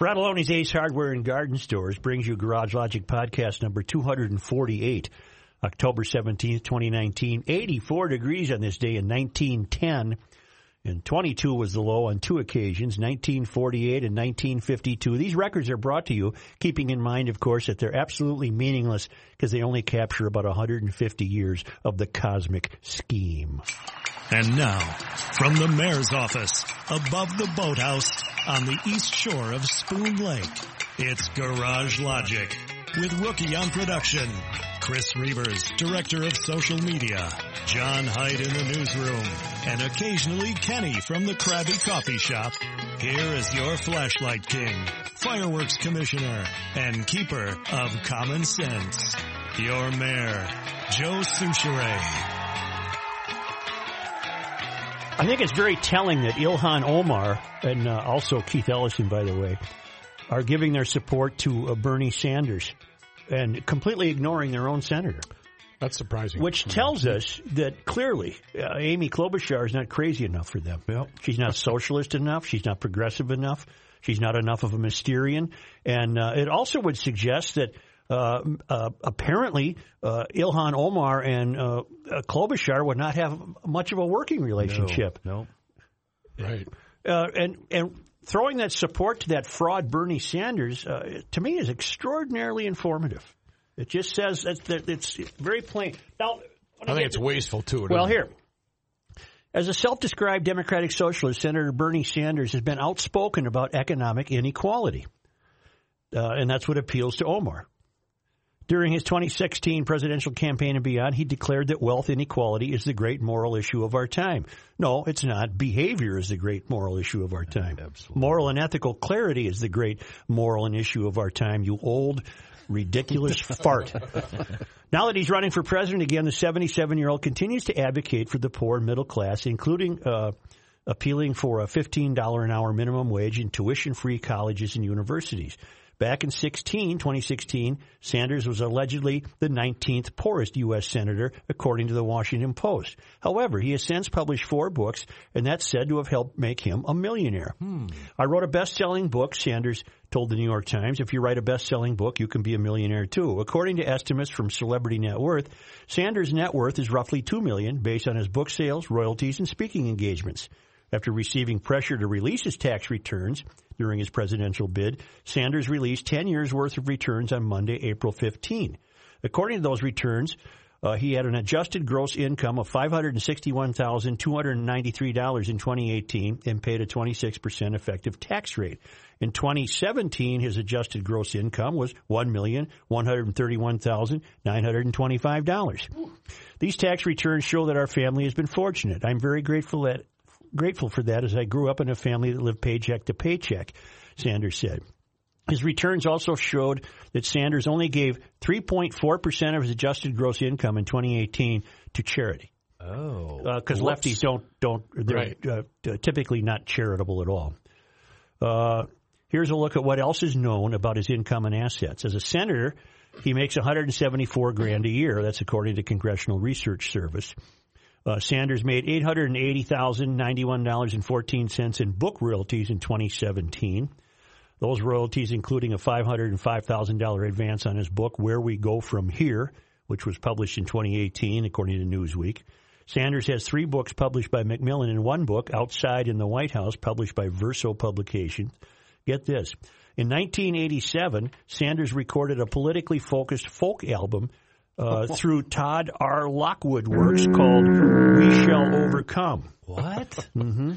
Fratelloni's Ace Hardware and Garden Stores brings you Garage Logic Podcast number 248, October 17th, 2019. 84 degrees on this day in 1910, and 22 was the low on two occasions, 1948 and 1952. These records are brought to you, keeping in mind, of course, that they're absolutely meaningless because they only capture about 150 years of the cosmic scheme. And now, from the mayor's office, above the boathouse, on the east shore of Spoon Lake, it's Garage Logic, with Rookie on production, Chris Reavers, director of social media, John Hyde in the newsroom, and occasionally Kenny from the Krabby Coffee Shop. Here is your flashlight king, fireworks commissioner, and keeper of common sense, your mayor, Joe Soucheray. I think it's very telling that Ilhan Omar and also Keith Ellison, by the way, are giving their support to Bernie Sanders and completely ignoring their own senator. That's surprising. Which tells us that clearly Amy Klobuchar is not crazy enough for them. Yep. She's not socialist enough. She's not progressive enough. She's not enough of a Mysterian. And it also would suggest that apparently, Ilhan Omar and Klobuchar would not have much of a working relationship. No. Right. And throwing that support to that fraud Bernie Sanders, to me, is extraordinarily informative. It just says that it's very plain. Now, I think it's wasteful, too. Well, here. As a self-described democratic socialist, Senator Bernie Sanders has been outspoken about economic inequality. And that's what appeals to Omar. During his 2016 presidential campaign and beyond, he declared that wealth inequality is the great moral issue of our time. No, it's not. Behavior is the great moral issue of our time. Absolutely. Moral and ethical clarity is the great moral and issue of our time, you old, ridiculous fart. Now that he's running for president again, the 77-year-old continues to advocate for the poor and middle class, including appealing for a $15 an hour minimum wage in tuition-free colleges and universities. Back in 2016, Sanders was allegedly the 19th poorest U.S. senator, according to the Washington Post. However, he has since published 4 books, and that's said to have helped make him a millionaire. I wrote a best-selling book, Sanders told the New York Times. If you write a best-selling book, you can be a millionaire, too. According to estimates from Celebrity Net Worth, Sanders' net worth is roughly $2 million based on his book sales, royalties, and speaking engagements. After receiving pressure to release his tax returns during his presidential bid, Sanders released 10 years' worth of returns on Monday, April 15. According to those returns, he had an adjusted gross income of $561,293 in 2018 and paid a 26% effective tax rate. In 2017, his adjusted gross income was $1,131,925. These tax returns show that our family has been fortunate. I'm very grateful for that as I grew up in a family that lived paycheck to paycheck, Sanders said. His returns also showed that Sanders only gave 3.4% of his adjusted gross income in 2018 to charity. Oh. Because lefties don't they're right. Typically not charitable at all. Here's a look at what else is known about his income and assets. As a senator, he makes $174,000 a year. That's according to Congressional Research Service. Sanders made $880,091.14 in book royalties in 2017. Those royalties including a $505,000 advance on his book, Where We Go From Here, which was published in 2018, according to Newsweek. Sanders has 3 books published by Macmillan and 1 book, Outside in the White House, published by Verso Publications. Get this. In 1987, Sanders recorded a politically focused folk album through Todd R. Lockwood Works called We Shall Overcome. What? Mm-hmm.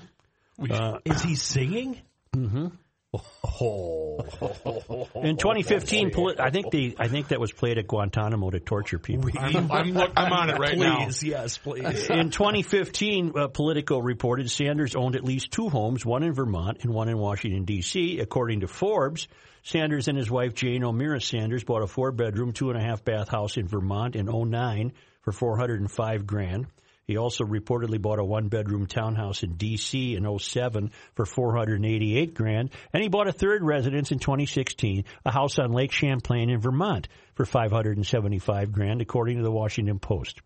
Is he singing? Mm-hmm. Oh. In 2015, I think that was played at Guantanamo to torture people. I'm on it right now. Please, yes, please. In 2015, Politico reported Sanders owned at least 2 homes, one in Vermont and one in Washington, D.C. According to Forbes, Sanders and his wife Jane O'Meara Sanders bought a 4-bedroom, 2.5-bath house in Vermont in 2009 for $405,000. He also reportedly bought a 1-bedroom townhouse in D.C. in 2007 for $488,000, and he bought a 3rd residence in 2016, a house on Lake Champlain in Vermont, for $575,000, according to the Washington Post.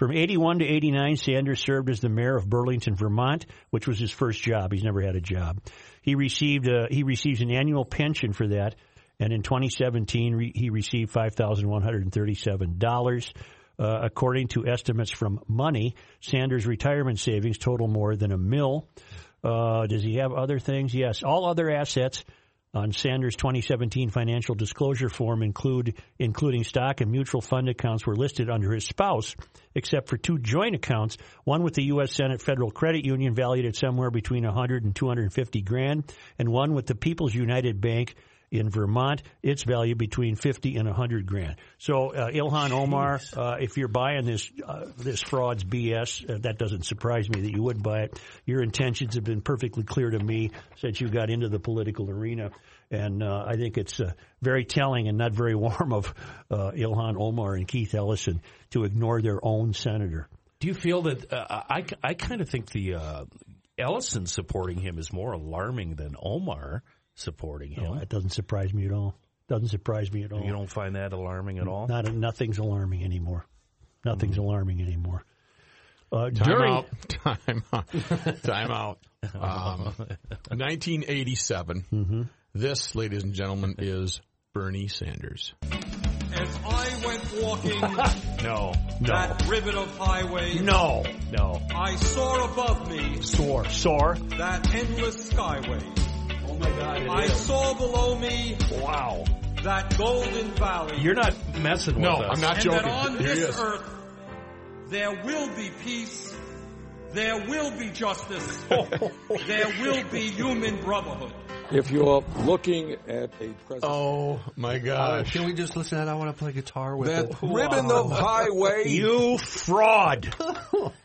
From 81 to 89, Sanders served as the mayor of Burlington, Vermont, which was his first job. He's never had a job. He receives an annual pension for that, and in 2017 he received $5,137. According to estimates from Money, Sanders' retirement savings total more than $1 million. Does he have other things? Yes. All other assets on Sanders' 2017 financial disclosure form including stock and mutual fund accounts were listed under his spouse, except for two joint accounts, one with the U.S. Senate Federal Credit Union valued at somewhere between $100,000 and $250,000, and one with the People's United Bank in Vermont, its value between $50,000 and $100,000. So Ilhan Omar, if you're buying this fraud's BS, that doesn't surprise me that you would buy it. Your intentions have been perfectly clear to me since you got into the political arena, and I think it's very telling and not very warm of Ilhan Omar and Keith Ellison to ignore their own senator. Do you feel that I kind of think the Ellison supporting him is more alarming than Omar supporting him? No, that doesn't surprise me at all. Doesn't surprise me at all. You don't find that alarming at all? Nothing's alarming anymore. Nothing's alarming anymore. Time out. 1987. Mm-hmm. This, ladies and gentlemen, is Bernie Sanders. As I went walking that ribbon of highway, I saw above me that endless skyway. Oh God, I saw below me that golden valley. You're not messing with us. No, I'm not joking. And that on this earth there will be peace, there will be justice, there will be human brotherhood. If you're looking at a president... Oh, my gosh. Can we just listen to that? I want to play guitar with that ribbon of highway. You fraud.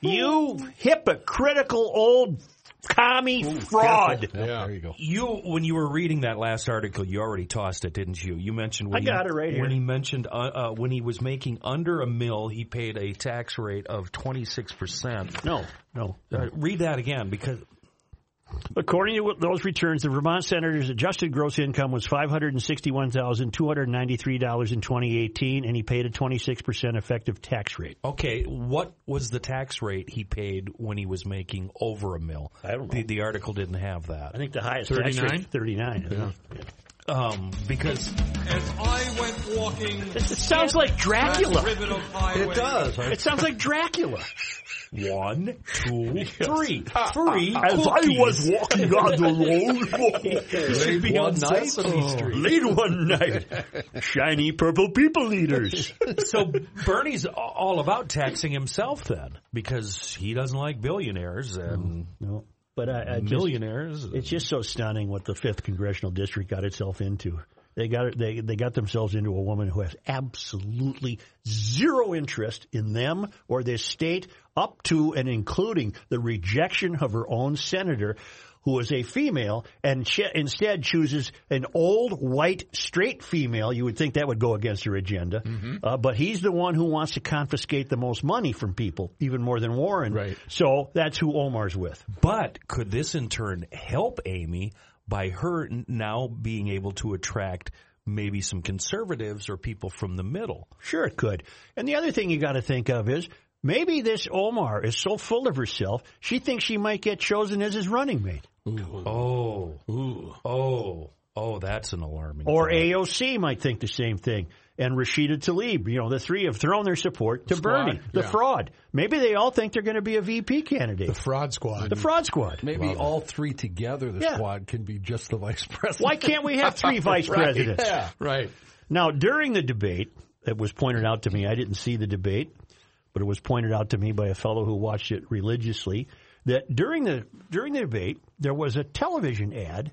You hypocritical old... Commie fraud. Yeah. There you go. When you were reading that last article, you already tossed it, didn't you? You mentioned he mentioned when he was making under $1 million, he paid a tax rate of 26%. No. Read that again, because according to those returns, the Vermont senator's adjusted gross income was $561,293 in 2018, and he paid a 26% effective tax rate. Okay, what was the tax rate he paid when he was making over $1 million? I don't know. The article didn't have that. I think the highest 39? Tax rate, 39. Yeah. Because as I went walking, it sounds like Dracula. It does. Right? It sounds like Dracula. 1, 2, 3. Three. As I was walking on the road, late one night, shiny purple people eaters. So Bernie's all about taxing himself then, because he doesn't like billionaires and. No. But millionaires. It's just so stunning what the 5th Congressional District got itself into. They got themselves into a woman who has absolutely zero interest in them or their state, up to and including the rejection of her own senator, who is a female, and instead chooses an old, white, straight female. You would think that would go against her agenda. Mm-hmm. But he's the one who wants to confiscate the most money from people, even more than Warren. Right. So that's who Omar's with. But could this in turn help Amy by her now being able to attract maybe some conservatives or people from the middle? Sure it could. And the other thing you got to think of is, maybe this Omar is so full of herself, she thinks she might get chosen as his running mate. Ooh. Oh. Ooh. Oh, that's an alarming thought. Or AOC might think the same thing. And Rashida Tlaib, the three have thrown their support to Bernie. The fraud. Maybe they all think they're going to be a VP candidate. The fraud squad. Maybe all three together, squad, can be just the vice president. Why can't we have three vice presidents? Yeah, right. Now, during the debate, it was pointed out to me, I didn't see the debate, but it was pointed out to me by a fellow who watched it religiously, that during the debate, there was a television ad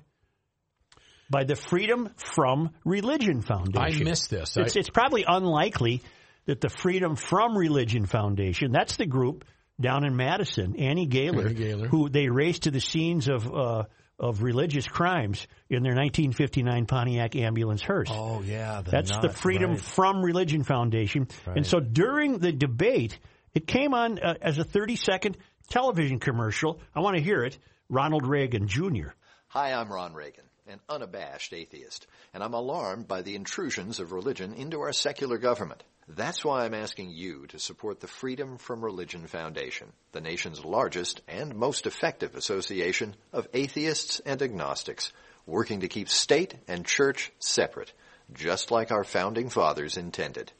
by the Freedom From Religion Foundation. I missed this. It's probably unlikely that the Freedom From Religion Foundation, that's the group down in Madison, Annie Gaylor. Who they raced to the scenes of religious crimes in their 1959 Pontiac ambulance hearse. Oh, yeah. That's the Freedom From Religion Foundation. Right. And so during the debate, it came on as a 30-second television commercial. I want to hear it. Ronald Reagan Jr. Hi, I'm Ron Reagan. an unabashed atheist, and I'm alarmed by the intrusions of religion into our secular government. That's why I'm asking you to support the Freedom From Religion Foundation, the nation's largest and most effective association of atheists and agnostics, working to keep state and church separate, just like our founding fathers intended.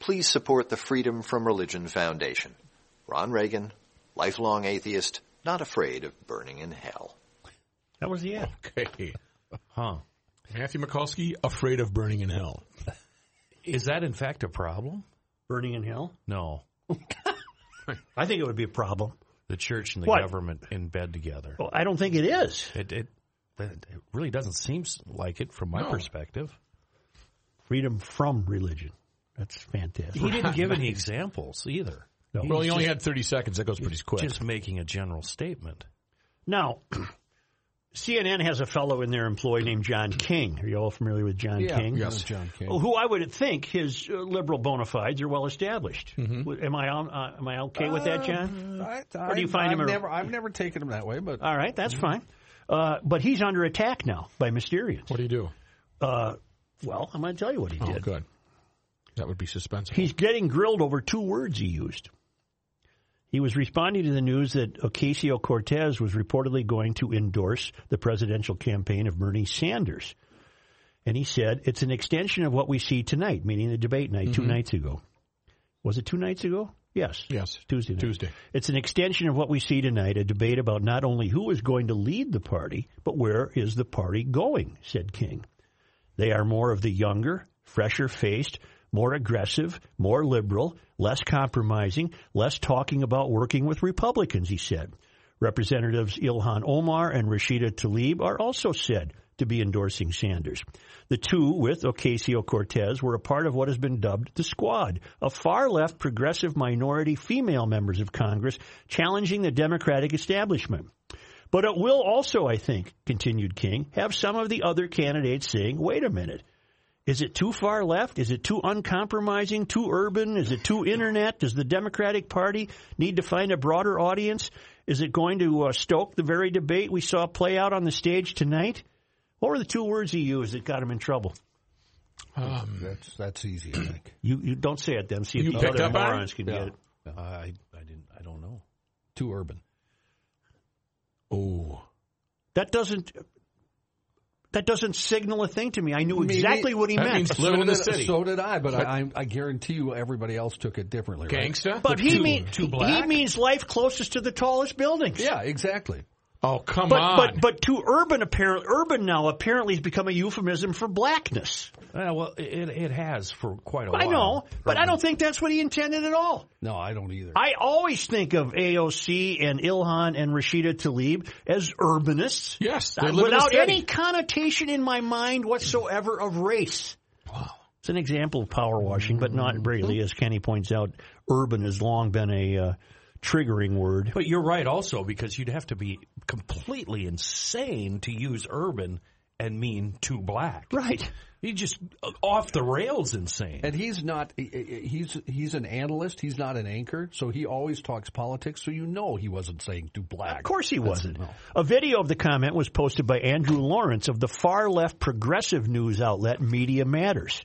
Please support the Freedom From Religion Foundation. Ron Reagan, lifelong atheist, not afraid of burning in hell. That was the end. Okay. Huh. Matthew Mikulski, afraid of burning in hell. Is that, in fact, a problem? Burning in hell? No. I think it would be a problem. The church and the government in bed together. Well, I don't think it is. It really doesn't seem like it from my perspective. Freedom from religion. That's fantastic. He didn't give any examples either. No. Well, he only had 30 seconds. That goes pretty quick. Just making a general statement. Now, CNN has a fellow in their employ named John King. Are you all familiar with John King? Yes, John King. Who I would think his liberal bona fides are well established. Mm-hmm. Am I okay with that, John? Or do you find him? I've never taken him that way, but all right, that's fine. But he's under attack now by Mysterians. What do you do? Well, I'm going to tell you what he did. Oh, good. That would be suspenseful. He's getting grilled over two words he used. He was responding to the news that Ocasio-Cortez was reportedly going to endorse the presidential campaign of Bernie Sanders. And he said, it's an extension of what we see tonight, meaning the debate night two nights ago. Was it 2 nights ago? Yes. Tuesday night. It's an extension of what we see tonight, a debate about not only who is going to lead the party, but where is the party going, said King. They are more of the younger, fresher-faced, more aggressive, more liberal, less compromising, less talking about working with Republicans, he said. Representatives Ilhan Omar and Rashida Tlaib are also said to be endorsing Sanders. The two, with Ocasio-Cortez, were a part of what has been dubbed the Squad, a far-left progressive minority female members of Congress challenging the Democratic establishment. But it will also, I think, continued King, have some of the other candidates saying, wait a minute. Is it too far left? Is it too uncompromising, too urban? Is it too internet? Does the Democratic Party need to find a broader audience? Is it going to stoke the very debate we saw play out on the stage tonight? What were the two words he used that got him in trouble? That's easy, I think. You don't say it then. See if the other morons can get it. I don't know. Too urban. Oh. That doesn't signal a thing to me. I knew exactly what he meant. That means living in the city. So did I, but I guarantee you everybody else took it differently. Right? Gangsta? But he means life closest to the tallest buildings. Yeah, exactly. Oh, come on. But too urban, urban now apparently has become a euphemism for blackness. Well, it has for quite a while. I know, but I don't think that's what he intended at all. No, I don't either. I always think of AOC and Ilhan and Rashida Tlaib as urbanists. Yes. Without any connotation in my mind whatsoever of race. Wow. It's an example of power washing, but not really, as Kenny points out, urban has long been a triggering word. But you're right also, because you'd have to be completely insane to use urban and mean too black. Right. He's just off the rails insane. And he's not – he's an analyst. He's not an anchor. So he always talks politics. So you know he wasn't saying too black. Of course he wasn't. No. A video of the comment was posted by Andrew Lawrence of the far-left progressive news outlet Media Matters.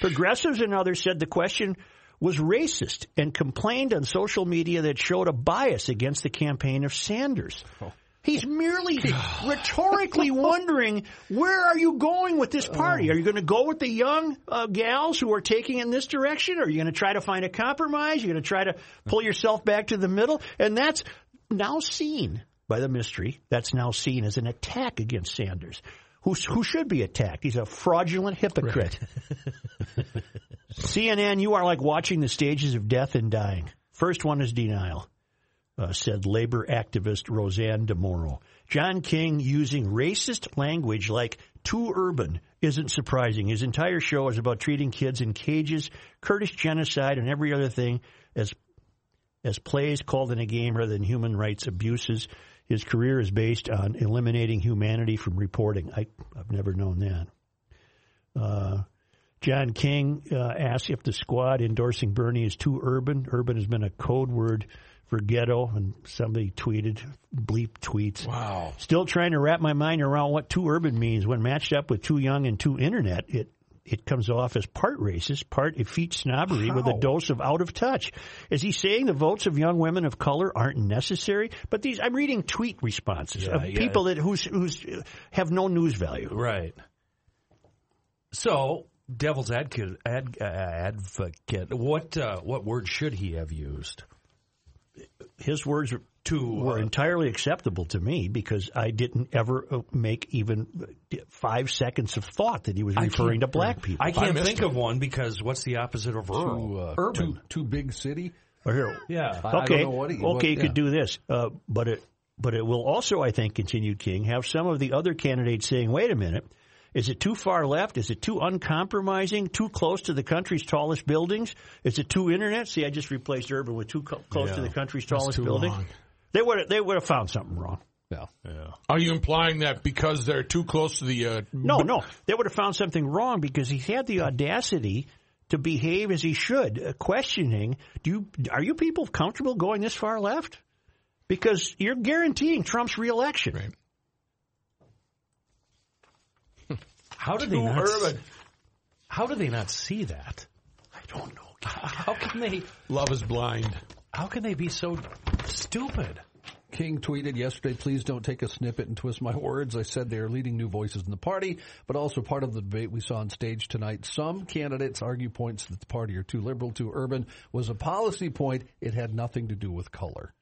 Progressives and others said the question – was racist and complained on social media that showed a bias against the campaign of Sanders. Oh. He's merely rhetorically wondering, where are you going with this party? Are you going to go with the young gals who are taking in this direction? Are you going to try to find a compromise? You're going to try to pull yourself back to the middle? And that's now seen by the mystery. That's now seen as an attack against Sanders, who should be attacked. He's a fraudulent hypocrite. Right. CNN, you are like watching the stages of death and dying. First one is denial, said labor activist Roseanne DeMauro. John King using racist language like too urban isn't surprising. His entire show is about treating kids in cages, Kurdish genocide, and every other thing as plays called in a game rather than human rights abuses. His career is based on eliminating humanity from reporting. I've never known that. John King asked if the Squad endorsing Bernie is too urban. Urban has been a code word for ghetto, and somebody tweeted, bleep tweets. Wow. Still trying to wrap my mind around what too urban means. When matched up with too young and too internet, it comes off as part racist, part effete snobbery with a dose of out of touch. Is he saying the votes of young women of color aren't necessary? But these, I'm reading tweet responses of people that who's have no news value. Right. So, devil's advocate, what word should he have used? His words were entirely acceptable to me because I didn't ever make even 5 seconds of thought that he was referring to black people. I can't think of one because what's the opposite of rural? Urban. Too big city? Yeah. Okay, I don't know you could do this. But it will also, I think, continued King, have some of the other candidates saying, wait a minute, is it too far left? Is it too uncompromising? Too close to the country's tallest buildings? Is it too internet? See, I just replaced urban with too close to the country's tallest building. Long. They would have found something wrong. Yeah. Are you implying that because they're too close to the... No. They would have found something wrong because he had the audacity to behave as he should, questioning, are you people comfortable going this far left? Because you're guaranteeing Trump's reelection. Right. How do they not see that? I don't know. How can they? Love is blind. How can they be so stupid? King tweeted yesterday, please don't take a snippet and twist my words. I said they are leading new voices in the party, but also part of the debate we saw on stage tonight. Some candidates argue points that the party are too liberal, too urban, was a policy point. It had nothing to do with color.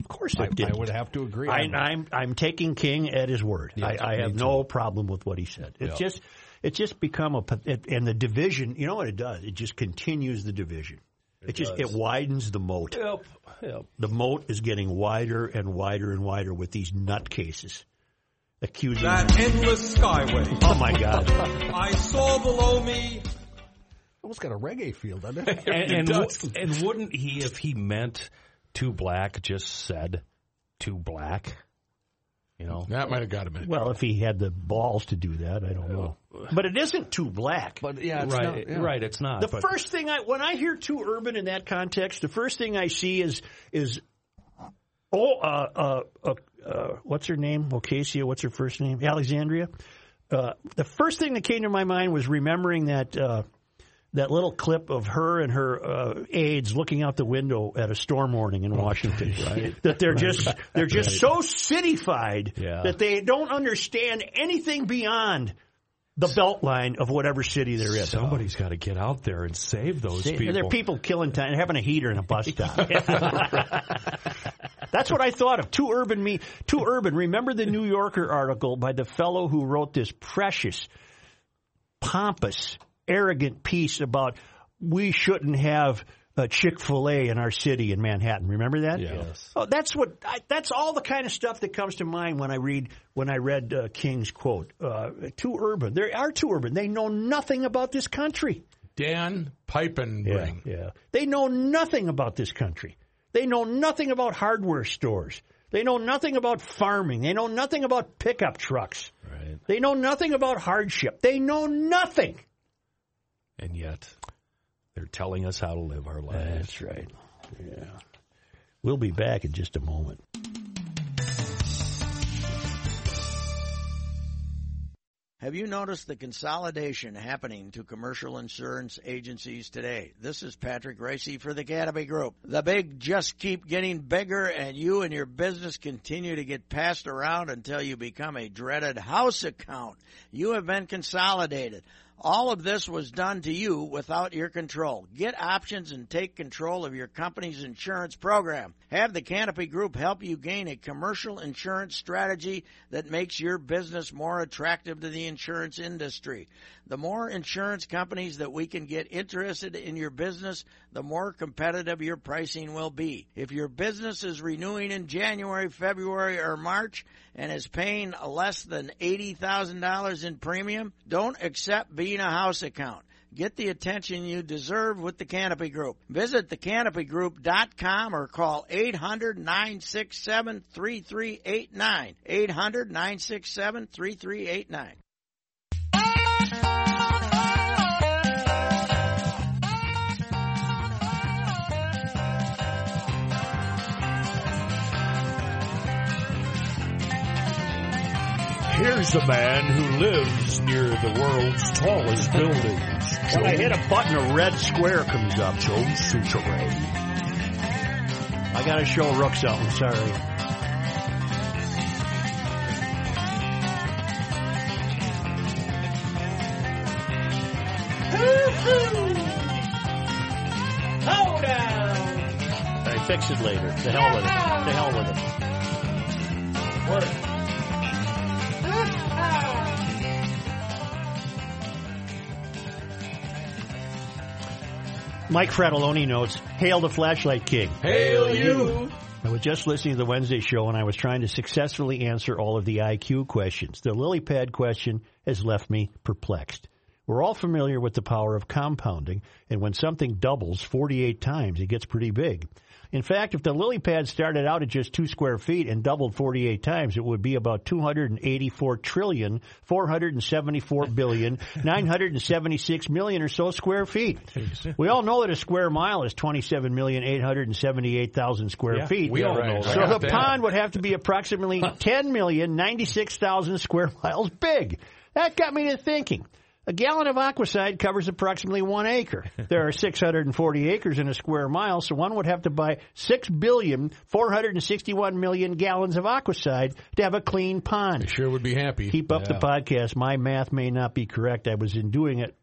Of course it did. I would have to agree. I'm taking King at his word. Yes, I have no problem with what he said. It's just become and the division, you know what it does? It just continues the division. It widens the moat. Yep. The moat is getting wider and wider and wider with these nutcases. Accusing that endless skyway. Oh my God. I saw below me. Almost got a reggae feel, doesn't it? and wouldn't he, if he meant too black, just said too black? You know? That might have got him in. Well, if he had the balls to do that, I don't know. But it isn't too black. But it's not. The first thing when I hear too urban in that context, the first thing I see is what's her name? Ocasio, what's her first name? Alexandria. The first thing that came to my mind was remembering that little clip of her and her aides looking out the window at a storm warning in Washington, right? That they're just so cityfied that they don't understand anything beyond the beltline of whatever city they're in. Somebody's got to get out there and save those people. They're people killing time, having a heater in a bus stop. That's what I thought of. Too urban. Remember the New Yorker article by the fellow who wrote this precious, pompous, arrogant piece about we shouldn't have a Chick-fil-A in our city in Manhattan. Remember that? Yes. Oh, that's all the kind of stuff that comes to mind when I read King's quote. Too urban. They are too urban. They know nothing about this country. Dan Pipenbring. Yeah. They know nothing about this country. They know nothing about hardware stores. They know nothing about farming. They know nothing about pickup trucks. Right. They know nothing about hardship. They know nothing. And yet, they're telling us how to live our lives. That's right. Yeah. We'll be back in just a moment. Have you noticed the consolidation happening to commercial insurance agencies today? This is Patrick Ricey for the Academy Group. The big just keep getting bigger, and you and your business continue to get passed around until you become a dreaded house account. You have been consolidated. All of this was done to you without your control. Get options and take control of your company's insurance program. Have the Canopy Group help you gain a commercial insurance strategy that makes your business more attractive to the insurance industry. The more insurance companies that we can get interested in your business, the more competitive your pricing will be. If your business is renewing in January, February, or March and is paying less than $80,000 in premium, don't accept being a house account. Get the attention you deserve with the Canopy Group. Visit thecanopygroup.com or call 800-967-3389. 800-967-3389. Here's the man who lives near the world's tallest buildings. When I hit a button, a red square comes up. Joe Suchere. I got to show Rooks out. I'm sorry. Hold down. I fix it later. To hell with it. To hell with it. Work. Mike Fratelloni notes, hail the Flashlight King. Hail you. I was just listening to the Wednesday show, and I was trying to successfully answer all of the IQ questions. The lily pad question has left me perplexed. We're all familiar with the power of compounding, and when something doubles 48 times, it gets pretty big. In fact, if the lily pad started out at just 2 square feet and doubled 48 times, it would be about 284,474,976,000,000 or so square feet. We all know that a square mile is 27,878,000 square feet. We all know that. So the pond would have to be approximately 10,096,000 square miles big. That got me to thinking. A gallon of Aquaside covers approximately 1 acre. There are 640 acres in a square mile, so one would have to buy 6,461,000,000 gallons of Aquaside to have a clean pond. I sure would be happy. Keep up the podcast. My math may not be correct. I was doing it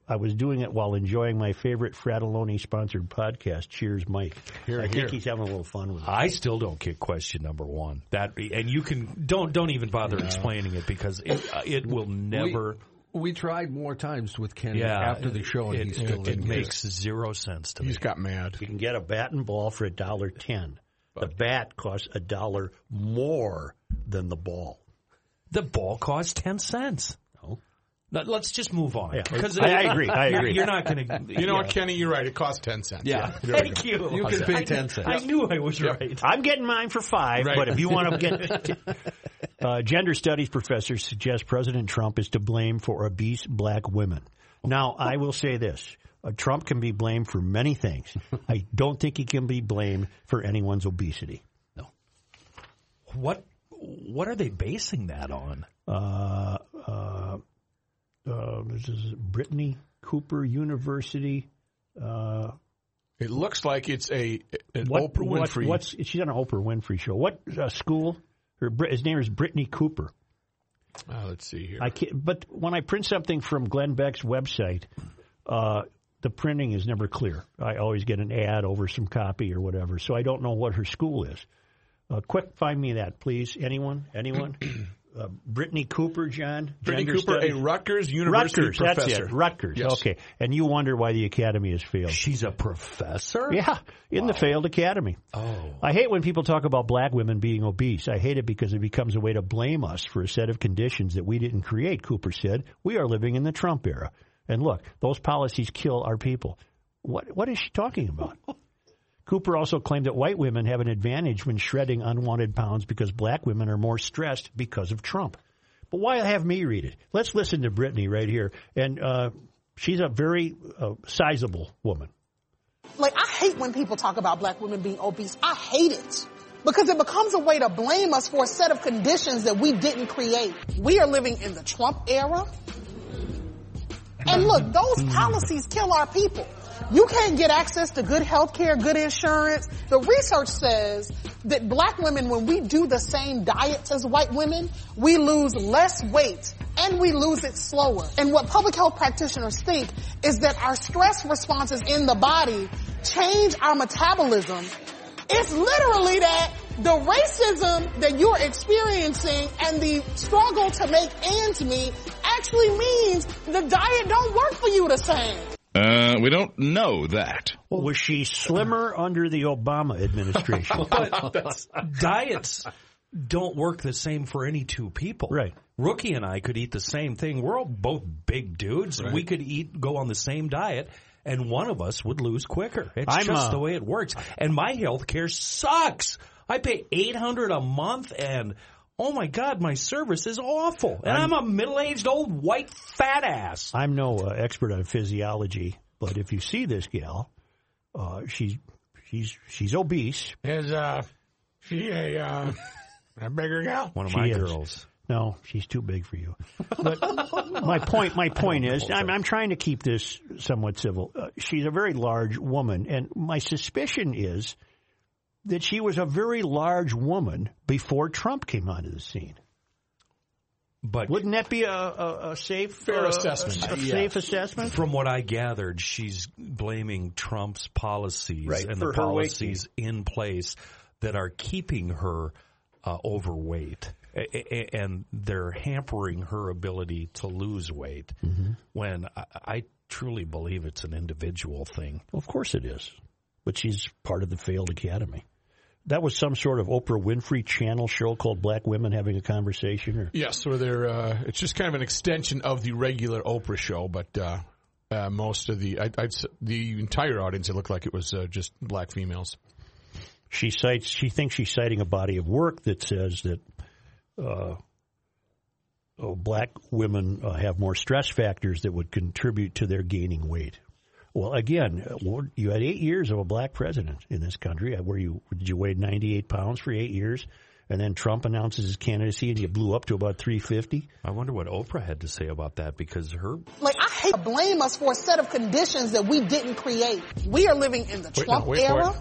while enjoying my favorite Fratelloni-sponsored podcast. Cheers, Mike. I think he's having a little fun with it. I still don't get question number one. And you can don't even bother explaining it because it will never. We tried more times with Ken after the show, and he still didn't. It makes zero sense to me. He's got mad. You can get a bat and ball for $1.10. The bat costs $1 more than the ball. The ball costs 10 cents. No, let's just move on. Yeah. I agree. You're not going to. You know what, Kenny? You're right. It costs 10 cents. Yeah. Thank you. You can pay 10 cents. I knew I was right. I'm getting mine for 5. Right. But if you want to get. Gender studies professors suggest President Trump is to blame for obese black women. Now, I will say this. Trump can be blamed for many things. I don't think he can be blamed for anyone's obesity. No. What are they basing that on? This is Brittany Cooper University. It looks like it's an Oprah Winfrey. She's on an Oprah Winfrey show. What school? His name is Brittany Cooper. Let's see here. But when I print something from Glenn Beck's website, the printing is never clear. I always get an ad over some copy or whatever, so I don't know what her school is. Quick, find me that, please. Anyone? Brittany Cooper, John? Brittany Cooper, a Rutgers University professor. That's it. Rutgers, yes. Okay. And you wonder why the academy has failed. She's a professor? Yeah, in the failed academy. Oh. I hate when people talk about black women being obese. I hate it because it becomes a way to blame us for a set of conditions that we didn't create, Cooper said. We are living in the Trump era. And look, those policies kill our people. What is she talking about? Cooper also claimed that white women have an advantage when shredding unwanted pounds because black women are more stressed because of Trump. But why have me read it? Let's listen to Brittany right here. And she's a very sizable woman. Like, I hate when people talk about black women being obese. I hate it because it becomes a way to blame us for a set of conditions that we didn't create. We are living in the Trump era. And look, those policies kill our people. You can't get access to good health care, good insurance. The research says that black women, when we do the same diets as white women, we lose less weight and we lose it slower. And what public health practitioners think is that our stress responses in the body change our metabolism. It's literally that the racism that you're experiencing and the struggle to make ends meet actually means the diet don't work for you the same. We don't know that. Well, was she slimmer under the Obama administration? Diets don't work the same for any two people. Right. Rookie and I could eat the same thing. We're all both big dudes. Right. We could go on the same diet, and one of us would lose quicker. It's just the way it works. And my health care sucks. I pay $800 a month, and oh, my God, my service is awful. And I'm a middle-aged old white fat ass. I'm no expert on physiology, but if you see this gal, she's obese. Is she a bigger gal? One of my girls. No, she's too big for you. But my point is, I'm trying to keep this somewhat civil. She's a very large woman, and my suspicion is that she was a very large woman before Trump came onto the scene. But wouldn't that be a safe assessment? From what I gathered, she's blaming Trump's policies and the policies in place that are keeping her overweight. And they're hampering her ability to lose weight when I truly believe it's an individual thing. Well, of course it is. But she's part of the failed academy. That was some sort of Oprah Winfrey channel show called Black Women Having a Conversation? Or? Yes, or they're, it's just kind of an extension of the regular Oprah show, but most of the entire audience, it looked like it was just black females. She thinks she's citing a body of work that says that black women have more stress factors that would contribute to their gaining weight. Well, again, you had 8 years of a black president in this country. Did you weigh 98 pounds for 8 years? And then Trump announces his candidacy and you blew up to about 350? I wonder what Oprah had to say about that because her... I hate to blame us for a set of conditions that we didn't create. We are living in the Trump era.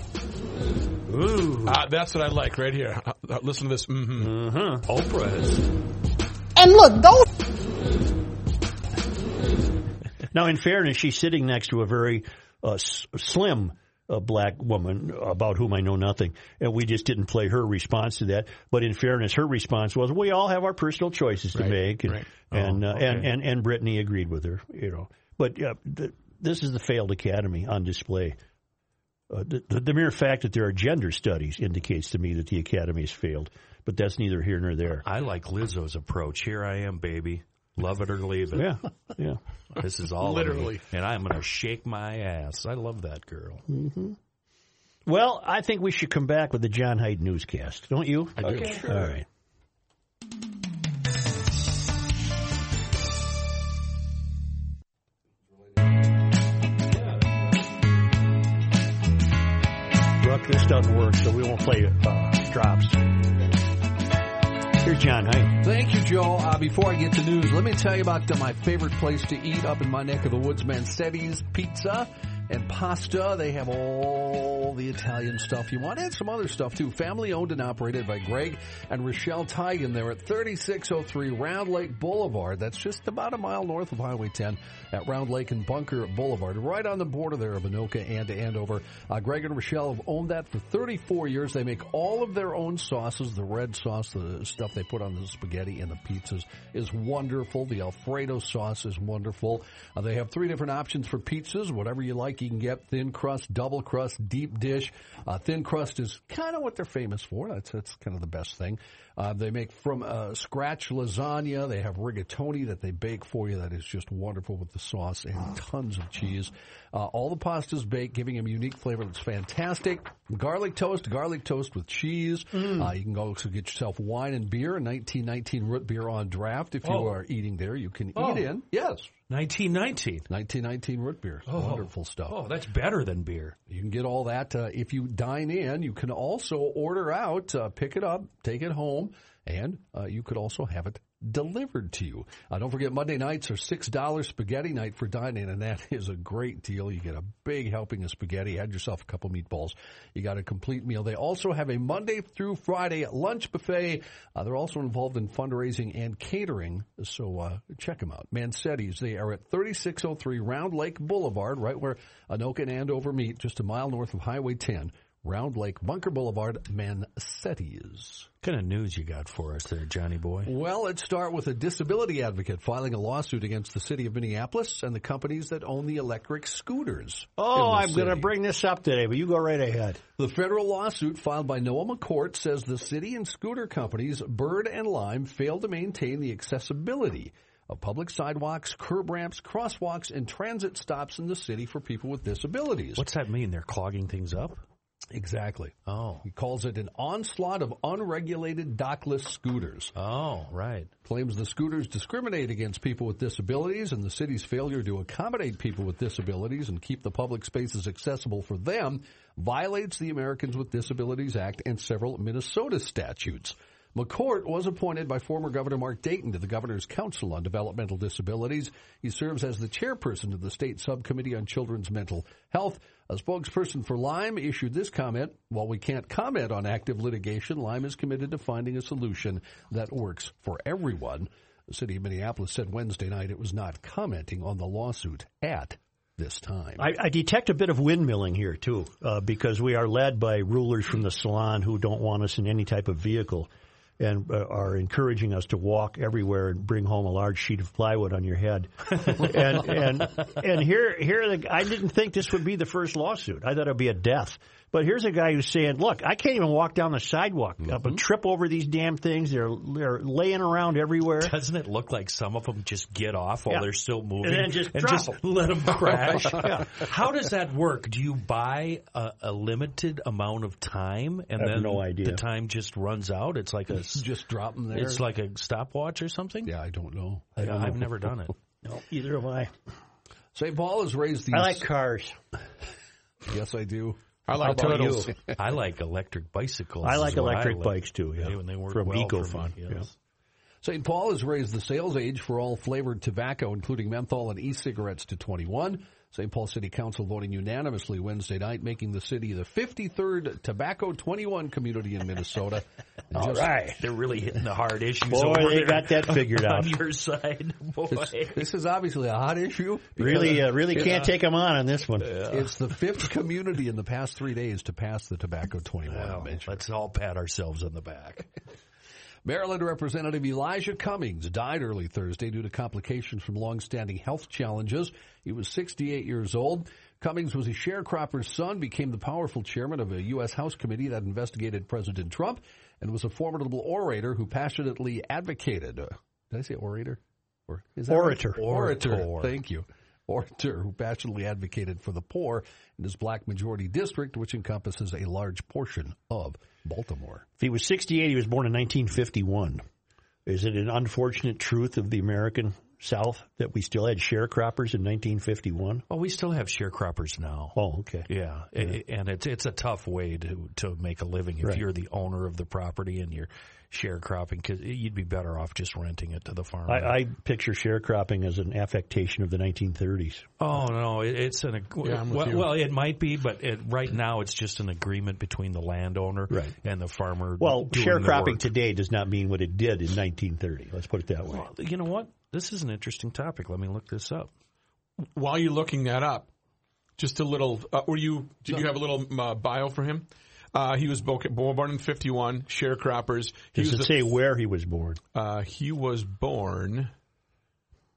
Ooh. That's what I like right here. Listen to this. Oprah is. And look, now, in fairness, she's sitting next to a very slim black woman about whom I know nothing, and we just didn't play her response to that. But in fairness, her response was, "We all have our personal choices to make," and Brittany agreed with her, you know. But this is the failed academy on display. The mere fact that there are gender studies indicates to me that the academy has failed, but that's neither here nor there. I like Lizzo's approach. Here I am, baby. Love it or leave it. Yeah. This is all literally. And I'm going to shake my ass. I love that girl. Mm-hmm. Well, I think we should come back with the John Hyde newscast, don't you? I do. Okay, sure. All right. This doesn't work, so we won't play drops. Here's John Hyde. Thank you, Joe. Before I get to news, let me tell you about my favorite place to eat up in my neck of the woods, Mancetti's Pizza and Pasta. They have all the Italian stuff you want and some other stuff, too. Family owned and operated by Greg and Rochelle Tygen. They're at 3603 Round Lake Boulevard. That's just about a mile north of Highway 10 at Round Lake and Bunker Boulevard, right on the border there of Anoka and Andover. Greg and Rochelle have owned that for 34 years. They make all of their own sauces. The red sauce, the stuff they put on the spaghetti and the pizzas is wonderful. The Alfredo sauce is wonderful. They have three different options for pizzas, whatever you like. You can get thin crust, double crust, deep dish. Thin crust is kind of what they're famous for. That's kind of the best thing. They make from scratch lasagna. They have rigatoni that they bake for you. That is just wonderful with the sauce and tons of cheese. All the pastas baked, giving them a unique flavor that's fantastic. Garlic toast with cheese. You can also get yourself wine and beer, a 1919 root beer on draft. If you are eating there, you can eat in. Yes. 1919 root beer. Wonderful stuff. Oh, that's better than beer. You can get all that. If you dine in, you can also order out, pick it up, take it home, and you could also have it delivered to you. Don't forget, Monday nights are $6 spaghetti night for dining, and that is a great deal. You get a big helping of spaghetti. Add yourself a couple meatballs. You got a complete meal. They also have a Monday through Friday lunch buffet. They're also involved in fundraising and catering, so check them out. Mancetti's, they are at 3603 Round Lake Boulevard, right where Anoka and Andover meet, just a mile north of Highway 10. Round Lake, Bunker Boulevard, Mancetti's. What kind of news you got for us there, Johnny boy? Well, let's start with a disability advocate filing a lawsuit against the city of Minneapolis and the companies that own the electric scooters. Oh, I'm going to bring this up today, but you go right ahead. The federal lawsuit filed by Noah McCourt says the city and scooter companies, Bird and Lime, failed to maintain the accessibility of public sidewalks, curb ramps, crosswalks, and transit stops in the city for people with disabilities. What's that mean? They're clogging things up? Exactly. Oh. He calls it an onslaught of unregulated dockless scooters. Oh, right. Claims the scooters discriminate against people with disabilities and the city's failure to accommodate people with disabilities and keep the public spaces accessible for them violates the Americans with Disabilities Act and several Minnesota statutes. McCourt was appointed by former Governor Mark Dayton to the Governor's Council on Developmental Disabilities. He serves as the chairperson of the State Subcommittee on Children's Mental Health. A spokesperson for Lime issued this comment: while we can't comment on active litigation, Lime is committed to finding a solution that works for everyone. The city of Minneapolis said Wednesday night it was not commenting on the lawsuit at this time. I detect a bit of windmilling here, too, because we are led by rulers from the salon who don't want us in any type of vehicle and are encouraging us to walk everywhere and bring home a large sheet of plywood on your head. and here I didn't think this would be the first lawsuit. I thought it would be a death. But here's a guy who's saying, look, I can't even walk down the sidewalk. Mm-hmm. Up and trip over these damn things. They're laying around everywhere. Doesn't it look like some of them just get off while they're still moving? And then just let them crash. Yeah. How does that work? Do you buy a limited amount of time and I have then no idea. The time just runs out? It's like a just drop them there. It's like a stopwatch or something? Yeah, I don't know. I've never done it. No, either have I. St. Paul has raised these. I like cars. Yes, I do. I like turtles. I like electric bicycles. I like electric bikes, too. Yeah. When they work from Eco-Fun. Yes. St. Paul has raised the sales age for all flavored tobacco, including menthol and e-cigarettes, to 21. St. Paul City Council voting unanimously Wednesday night, making the city the 53rd Tobacco 21 community in Minnesota. All right. They're really hitting the hard issues. Boy, they got that figured out. On your side. Boy. This is obviously a hot issue. Really can't take them on this one. Yeah. It's the fifth community in the past 3 days to pass the Tobacco 21. Well, let's all pat ourselves on the back. Maryland Representative Elijah Cummings died early Thursday due to complications from longstanding health challenges. He was 68 years old. Cummings was a sharecropper's son, became the powerful chairman of a U.S. House committee that investigated President Trump, and was a formidable orator who passionately advocated. Did I say orator? Or is that orator. Right? Orator. Thank you. Orator who passionately advocated for the poor in his black majority district, which encompasses a large portion of Baltimore. If he was 68, he was born in 1951. Is it an unfortunate truth of the American South that we still had sharecroppers in 1951? Oh, we still have sharecroppers now. Oh, okay. Yeah. And it's a tough way to make a living if you're the owner of the property and you're sharecropping, because you'd be better off just renting it to the farmer. I picture sharecropping as an affectation of the 1930s. Oh no, it might be, but right now it's just an agreement between the landowner and the farmer. Well, sharecropping today does not mean what it did in 1930. Let's put it that way. Well, you know what? This is an interesting topic. Let me look this up. While you're looking that up, just a little. Did you have a little bio for him? He was born in 51, sharecroppers. Does it say where he was born? He was born.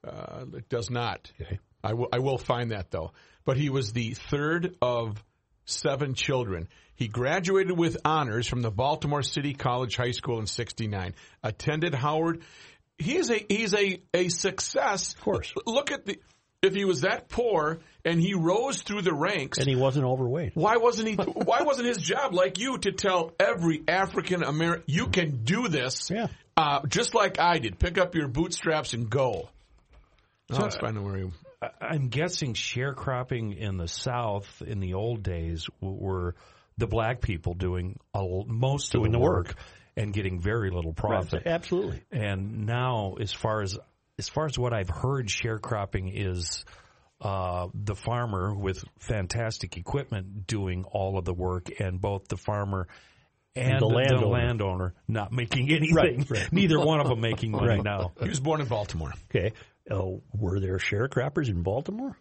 It does not. Okay. I will find that, though. But he was the third of 7 children. He graduated with honors from the Baltimore City College High School in 1969, attended Howard. He's a success. Of course. Look at the... If he was that poor and he rose through the ranks, and he wasn't overweight, why wasn't his job like you to tell every African American you can do this? Yeah. Just like I did. Pick up your bootstraps and go. So let's find out where you. I'm guessing sharecropping in the South in the old days were the black people doing most of the work and getting very little profit. Right. Absolutely. And now, as far as what I've heard, sharecropping is the farmer with fantastic equipment doing all of the work, and both the farmer and the landowner not making anything. Right. Neither one of them making money now. He was born in Baltimore. Okay. Were there sharecroppers in Baltimore?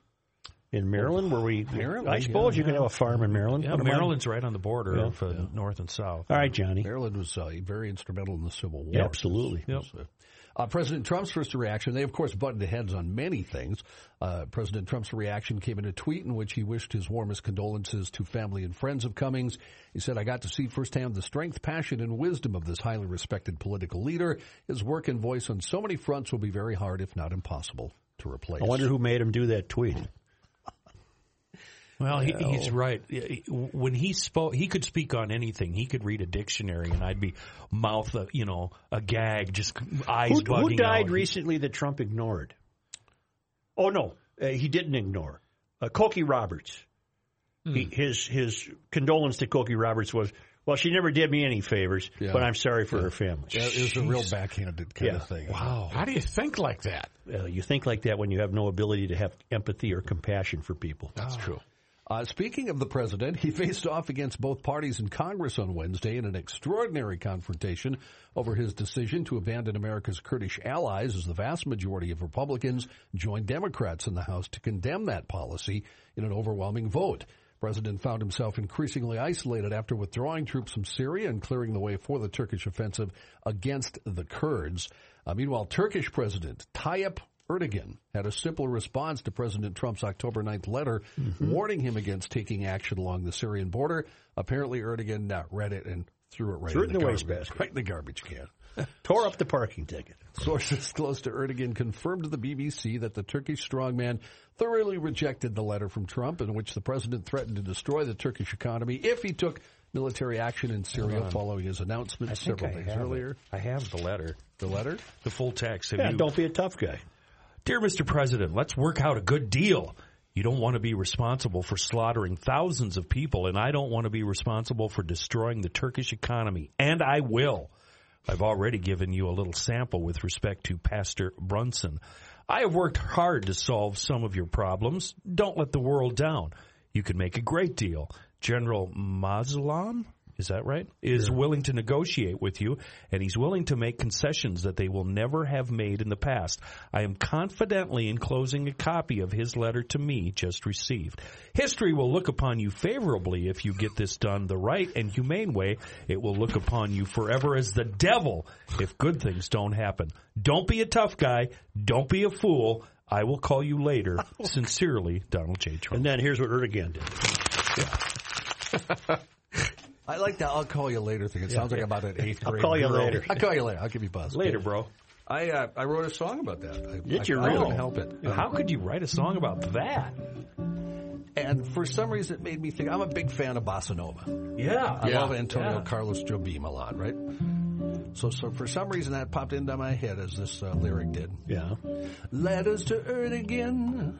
In Maryland? Were we? I suppose you can have a farm in Maryland. Yeah, Maryland's right on the border of north and south. All right, Johnny. Maryland was very instrumental in the Civil War. Yeah, absolutely. Yep. President Trump's first reaction, they, of course, butted heads on many things. President Trump's reaction came in a tweet in which he wished his warmest condolences to family and friends of Cummings. He said, I got to see firsthand the strength, passion, and wisdom of this highly respected political leader. His work and voice on so many fronts will be very hard, if not impossible, to replace. I wonder who made him do that tweet. Well, he's right. When he spoke, he could speak on anything. He could read a dictionary, and I'd be agag, just eyes bugging out. Who died recently that Trump ignored? Oh, no, he didn't ignore. Cokie Roberts. His condolence to Cokie Roberts was, Well, she never did me any favors, but I'm sorry for her family. That is a real backhanded kind of thing. Wow. How do you think like that? You think like that when you have no ability to have empathy or compassion for people. That's true. Speaking of the president, he faced off against both parties in Congress on Wednesday in an extraordinary confrontation over his decision to abandon America's Kurdish allies, as the vast majority of Republicans joined Democrats in the House to condemn that policy in an overwhelming vote. The president found himself increasingly isolated after withdrawing troops from Syria and clearing the way for the Turkish offensive against the Kurds. Meanwhile, Turkish President Tayyip Erdogan had a simple response to President Trump's October 9th letter warning him against taking action along the Syrian border. Apparently, Erdogan read it and threw it right in the garbage can. Tore up the parking ticket. Sources close to Erdogan confirmed to the BBC that the Turkish strongman thoroughly rejected the letter from Trump, in which the president threatened to destroy the Turkish economy if he took military action in Syria following his announcement several days earlier. I have the letter. The letter? The full text. Yeah, don't be a tough guy. Dear Mr. President, let's work out a good deal. You don't want to be responsible for slaughtering thousands of people, and I don't want to be responsible for destroying the Turkish economy, and I will. I've already given you a little sample with respect to Pastor Brunson. I have worked hard to solve some of your problems. Don't let the world down. You can make a great deal. General Mazlam, is that right, is willing to negotiate with you, and he's willing to make concessions that they will never have made in the past. I am confidently enclosing a copy of his letter to me just received. History will look upon you favorably if you get this done the right and humane way. It will look upon you forever as the devil if good things don't happen. Don't be a tough guy. Don't be a fool. I will call you later. Sincerely, Donald J. Trump. And then here's what Erdogan did. I like that "I'll call you later" thing. It sounds like about an 8th grade. I'll call you later. I'll call you later. I'll give you buzz. Later, bro. I wrote a song about that. I couldn't help it. How could you write a song about that? And for some reason, it made me think. I'm a big fan of bossa nova. Yeah. I love Antonio Carlos Jobim a lot, right? So for some reason, that popped into my head as this lyric did. Yeah. Letters to Erdogan.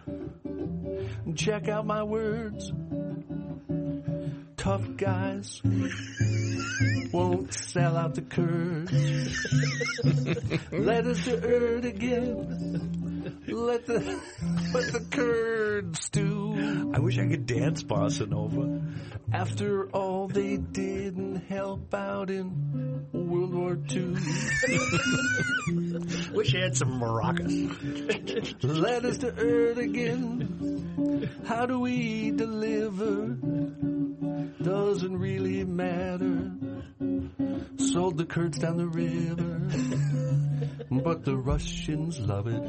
Check out my words. Tough guys won't sell out the Kurds. Letters to Erdogan. Let the Kurds do. I wish I could dance bossa nova. After all, they didn't help out in World War II. Wish I had some maracas. Letters to Erdogan. How do we deliver? Doesn't really matter. Sold the Kurds down the river. But the Russians love it.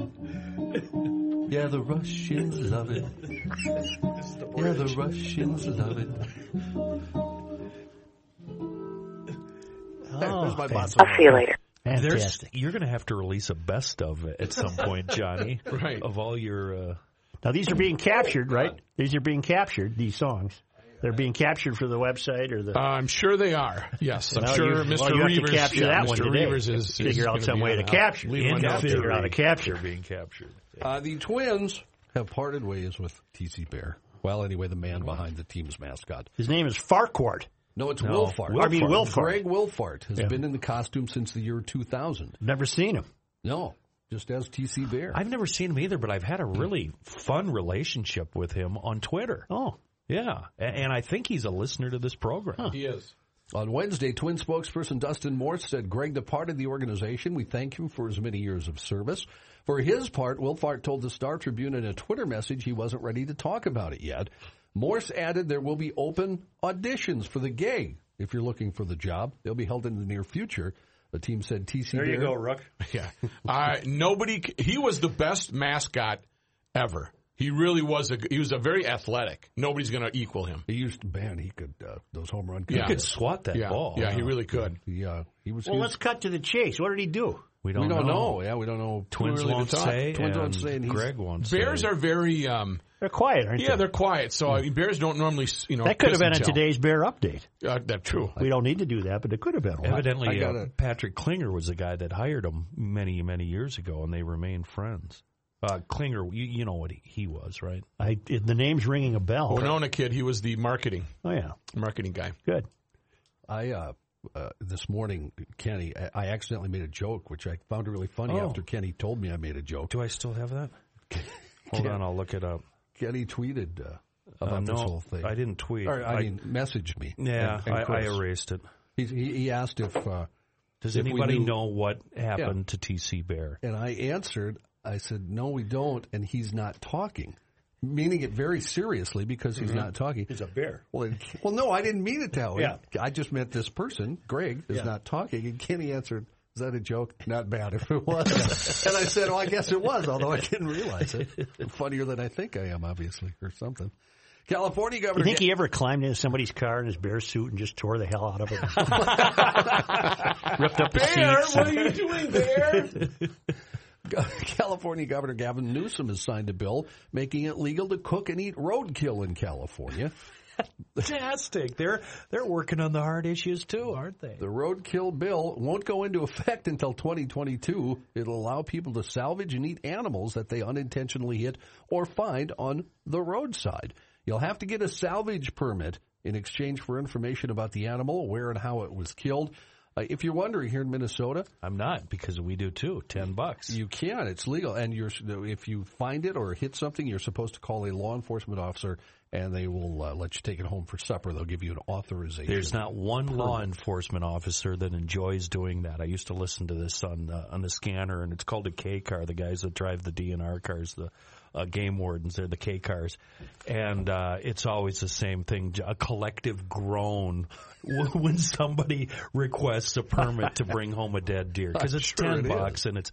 Yeah, the Russians love it. Yeah, the Russians love it. There's my boss. I'll see you later. Fantastic. You're going to have to release a best of it at some point, Johnny. Right. Of all your... Now, these are being captured, right? These are being captured, these songs. They're being captured for the website or the. I'm sure they are. Yes, I'm sure Mr. Reavers. Capture that one today. Is figure out some way to capture. Figure out a capture being captured. The twins have parted ways with TC Bear. Well, anyway, the man behind the team's mascot. His name is Farquhar. No, it's Wilfart. Wilfart. Greg Wilfart has been in the costume since the year 2000. Never seen him. No. Just as TC Bear. I've never seen him either, but I've had a really fun relationship with him on Twitter. Oh. Yeah, and I think he's a listener to this program. Huh. He is. On Wednesday, twin spokesperson Dustin Morse said Greg departed the organization. We thank him for his many years of service. For his part, Wilfart told the Star Tribune in a Twitter message he wasn't ready to talk about it yet. Morse added there will be open auditions for the gig. If you're looking for the job, they'll be held in the near future. The team said TC There Bear. You go, Rook. Yeah. Nobody. He was the best mascot ever. He really was. He was a very athletic. Nobody's going to equal him. He used to he could those home run. He could swat that ball. Yeah, he really could. He was. Well, let's cut to the chase. What did he do? We don't know. Yeah, we don't know. Twins won't say. Twins won't say. Greg won't say. Bears are very. They're quiet, aren't they? Yeah, they're quiet. So bears don't normally, that could have been in today's Bear Update. That's true. We don't need to do that, but it could have been. Evidently, Patrick Klinger was the guy that hired him many, many years ago, and they remained friends. Klinger, you know what he was, right? The name's ringing a bell. Winona Kid, he was the marketing guy. Good. This morning, Kenny, I accidentally made a joke, which I found really funny after Kenny told me I made a joke. Do I still have that? Hold on, I'll look it up. Kenny tweeted about this whole thing. I didn't tweet. Or, I mean, messaged me. Yeah, I erased it. He asked if... does anybody know what happened to T.C. Bear? And I answered, I said, no, we don't, and he's not talking. Meaning it very seriously because he's not talking. He's a bear. Well, no, I didn't mean it that way. Yeah. I just meant this person, Greg, is not talking. And Kenny answered, is that a joke? Not bad if it was. And I said, well, I guess it was, although I didn't realize it. Funnier than I think I am, obviously, or something. California governor. You think he ever climbed into somebody's car in his bear suit and just tore the hell out of it? Ripped up the seats. Bear, what are you doing, bear? California Governor Gavin Newsom has signed a bill making it legal to cook and eat roadkill in California. Fantastic. They're working on the hard issues too, aren't they? The roadkill bill won't go into effect until 2022. It'll allow people to salvage and eat animals that they unintentionally hit or find on the roadside. You'll have to get a salvage permit in exchange for information about the animal, where and how it was killed. If you're wondering, here in Minnesota... I'm not, because we do too. $10. You can. It's legal. And if you find it or hit something, you're supposed to call a law enforcement officer, and they will let you take it home for supper. They'll give you an authorization. There's not one law enforcement officer that enjoys doing that. I used to listen to this on the scanner, and it's called a K-car, the guys that drive the DNR cars, the... game wardens, they're the K cars, and it's always the same thing, a collective groan when somebody requests a permit to bring home a dead deer, because it's sure $10 and it's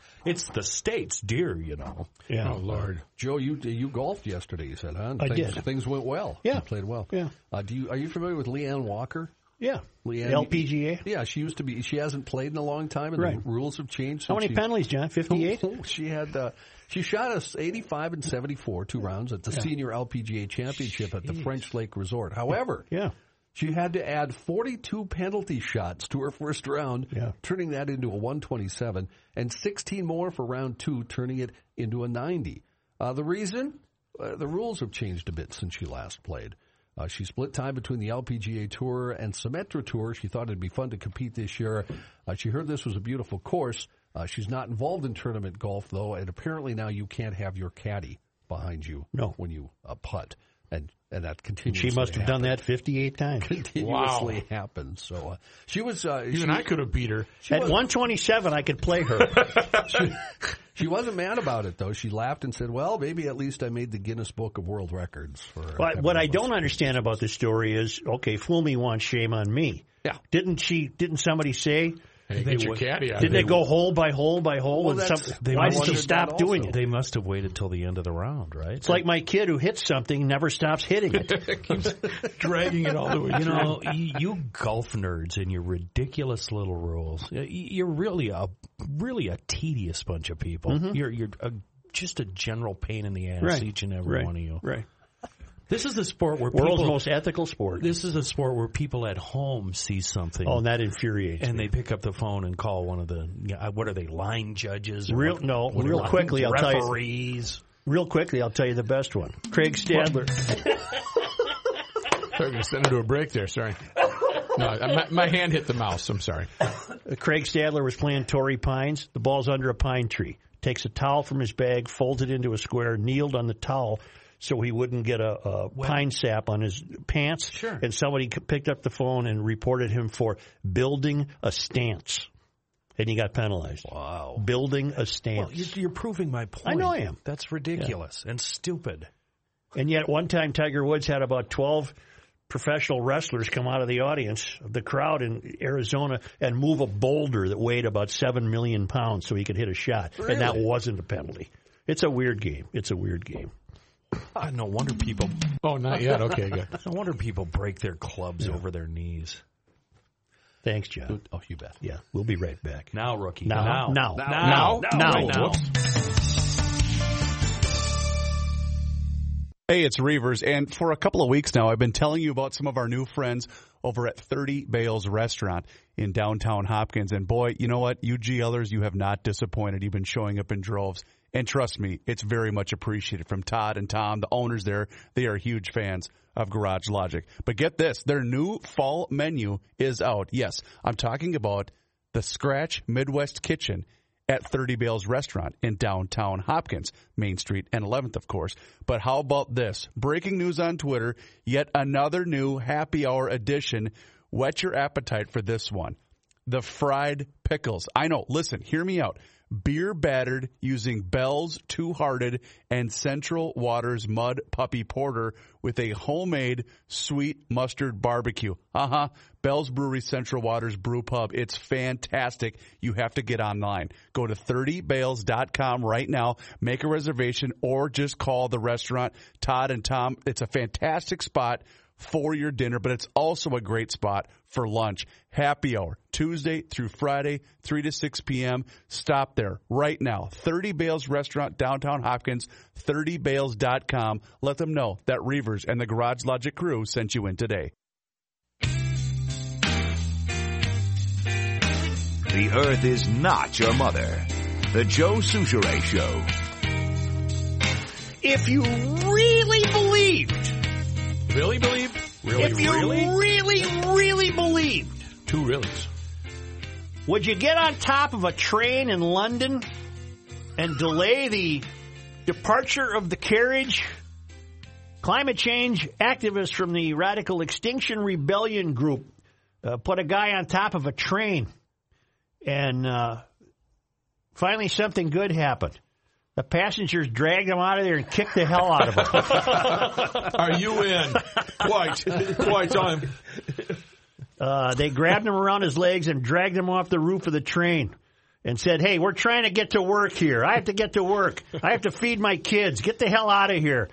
the state's deer, you know. Yeah. Oh, Lord. Joe, you golfed yesterday, you said, huh? And I did. Things went well. Yeah. You played well. Yeah. Are you familiar with Leanne Walker? Yeah. Leanne, LPGA? Yeah, she used to be. She hasn't played in a long time, and the rules have changed. How many penalties, John? 58? She had... She shot us 85 and 74, two rounds, at the Senior LPGA Championship at the French Lake Resort. However, she had to add 42 penalty shots to her first round, turning that into a 127, and 16 more for round two, turning it into a 90. The reason? The rules have changed a bit since she last played. She split time between the LPGA Tour and Symetra Tour. She thought it'd be fun to compete this year. She heard this was a beautiful course. She's not involved in tournament golf, though, and apparently now you can't have your caddy behind you when you putt, and that continuously. She must have done that 58 times. Continuously happens. So she was. Even I could have beat her at 127. I could play her. She wasn't mad about it, though. She laughed and said, "Well, maybe at least I made the Guinness Book of World Records." What I don't understand about this story is, okay, fool me once, shame on me. Yeah. Didn't somebody say? Hey, get your caddy out. Did they go hole by hole by hole? Why did she stop doing it? They must have waited till the end of the round, right? It's like my kid who hits something never stops hitting it. Keeps dragging it all the way. You know, you golf nerds and your ridiculous little rules, you're really a tedious bunch of people. Mm-hmm. You're just a general pain in the ass, each and every one of you. Right. This is a sport where world's most ethical sport. This is a sport where people at home see something. Oh, and that infuriates me. And they pick up the phone and call one of the what are they, line judges? I'll tell you the best one. Craig Stadler. Sorry, I'm going to send him to a break there. Sorry. No, my hand hit the mouse. I'm sorry. Craig Stadler was playing Torrey Pines. The ball's under a pine tree. Takes a towel from his bag, folds it into a square, kneeled on the towel so he wouldn't get a pine sap on his pants. Sure. And somebody picked up the phone and reported him for building a stance. And he got penalized. Wow. Building a stance. Well, you're proving my point. I know I am. That's ridiculous and stupid. And yet one time Tiger Woods had about 12 professional wrestlers come out of the audience, the crowd in Arizona, and move a boulder that weighed about 7 million pounds so he could hit a shot. Really? And that wasn't a penalty. It's a weird game. It's a weird game. No wonder people... Oh, not yet. Okay, good. No wonder people break their clubs over their knees. Thanks, John. Oh, you bet. Yeah, we'll be right back. Now, rookie. Now. Hey, it's Reavers, and for a couple of weeks now, I've been telling you about some of our new friends over at 30 Bales Restaurant in downtown Hopkins. And boy, you know what? You GLers, you have not disappointed. You've been showing up in droves. And trust me, it's very much appreciated from Todd and Tom, the owners there. They are huge fans of Garage Logic. But get this, their new fall menu is out. Yes, I'm talking about the Scratch Midwest Kitchen at 30 Bales Restaurant in downtown Hopkins, Main Street and 11th, of course. But how about this? Breaking news on Twitter, yet another new happy hour edition. Whet your appetite for this one. The fried pickles. I know, listen, hear me out. Beer battered using Bell's Two Hearted and Central Waters Mud Puppy Porter with a homemade sweet mustard barbecue. Bell's Brewery Central Waters Brew Pub. It's fantastic. You have to get online. Go to 30bales.com right now. Make a reservation or just call the restaurant. Todd and Tom, it's a fantastic spot for your dinner, but it's also a great spot for lunch. Happy hour, Tuesday through Friday, 3 to 6 p.m. Stop there right now. 30 Bales Restaurant, downtown Hopkins, 30bales.com. Let them know that Reavers and the Garage Logic crew sent you in today. The Earth is not your mother. The Joe Soucheray Show. If you really believed... Really believed? If you really believed. Two reallys. Would you get on top of a train in London and delay the departure of the carriage? Climate change activists from the radical Extinction Rebellion group put a guy on top of a train. And finally something good happened. The passengers dragged him out of there and kicked the hell out of him. Are you in? Quite time. They grabbed him around his legs and dragged him off the roof of the train and said, hey, we're trying to get to work here. I have to get to work. I have to feed my kids. Get the hell out of here.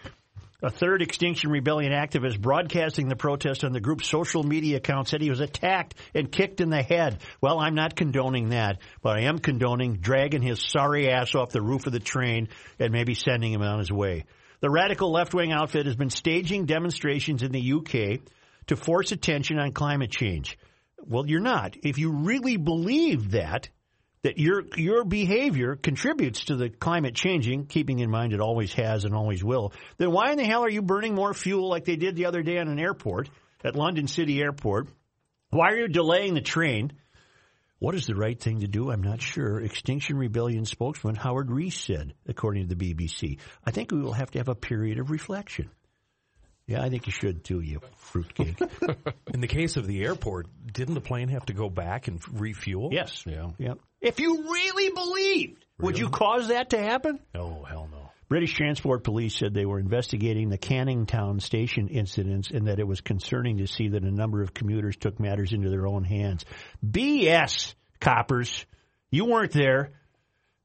A third Extinction Rebellion activist broadcasting the protest on the group's social media account said he was attacked and kicked in the head. Well, I'm not condoning that, but I am condoning dragging his sorry ass off the roof of the train and maybe sending him on his way. The radical left-wing outfit has been staging demonstrations in the UK to force attention on climate change. Well, you're not. If you really believe that your behavior contributes to the climate changing, keeping in mind it always has and always will, then why in the hell are you burning more fuel like they did the other day on an airport, at London City Airport? Why are you delaying the train? What is the right thing to do? I'm not sure. Extinction Rebellion spokesman Howard Reese said, according to the BBC, I think we will have to have a period of reflection. Yeah, I think you should, too, you fruitcake. In the case of the airport, didn't the plane have to go back and refuel? Yes. Yeah. If you really believed, would you cause that to happen? Oh, hell no. British Transport Police said they were investigating the Canning Town station incidents and that it was concerning to see that a number of commuters took matters into their own hands. BS, coppers. You weren't there.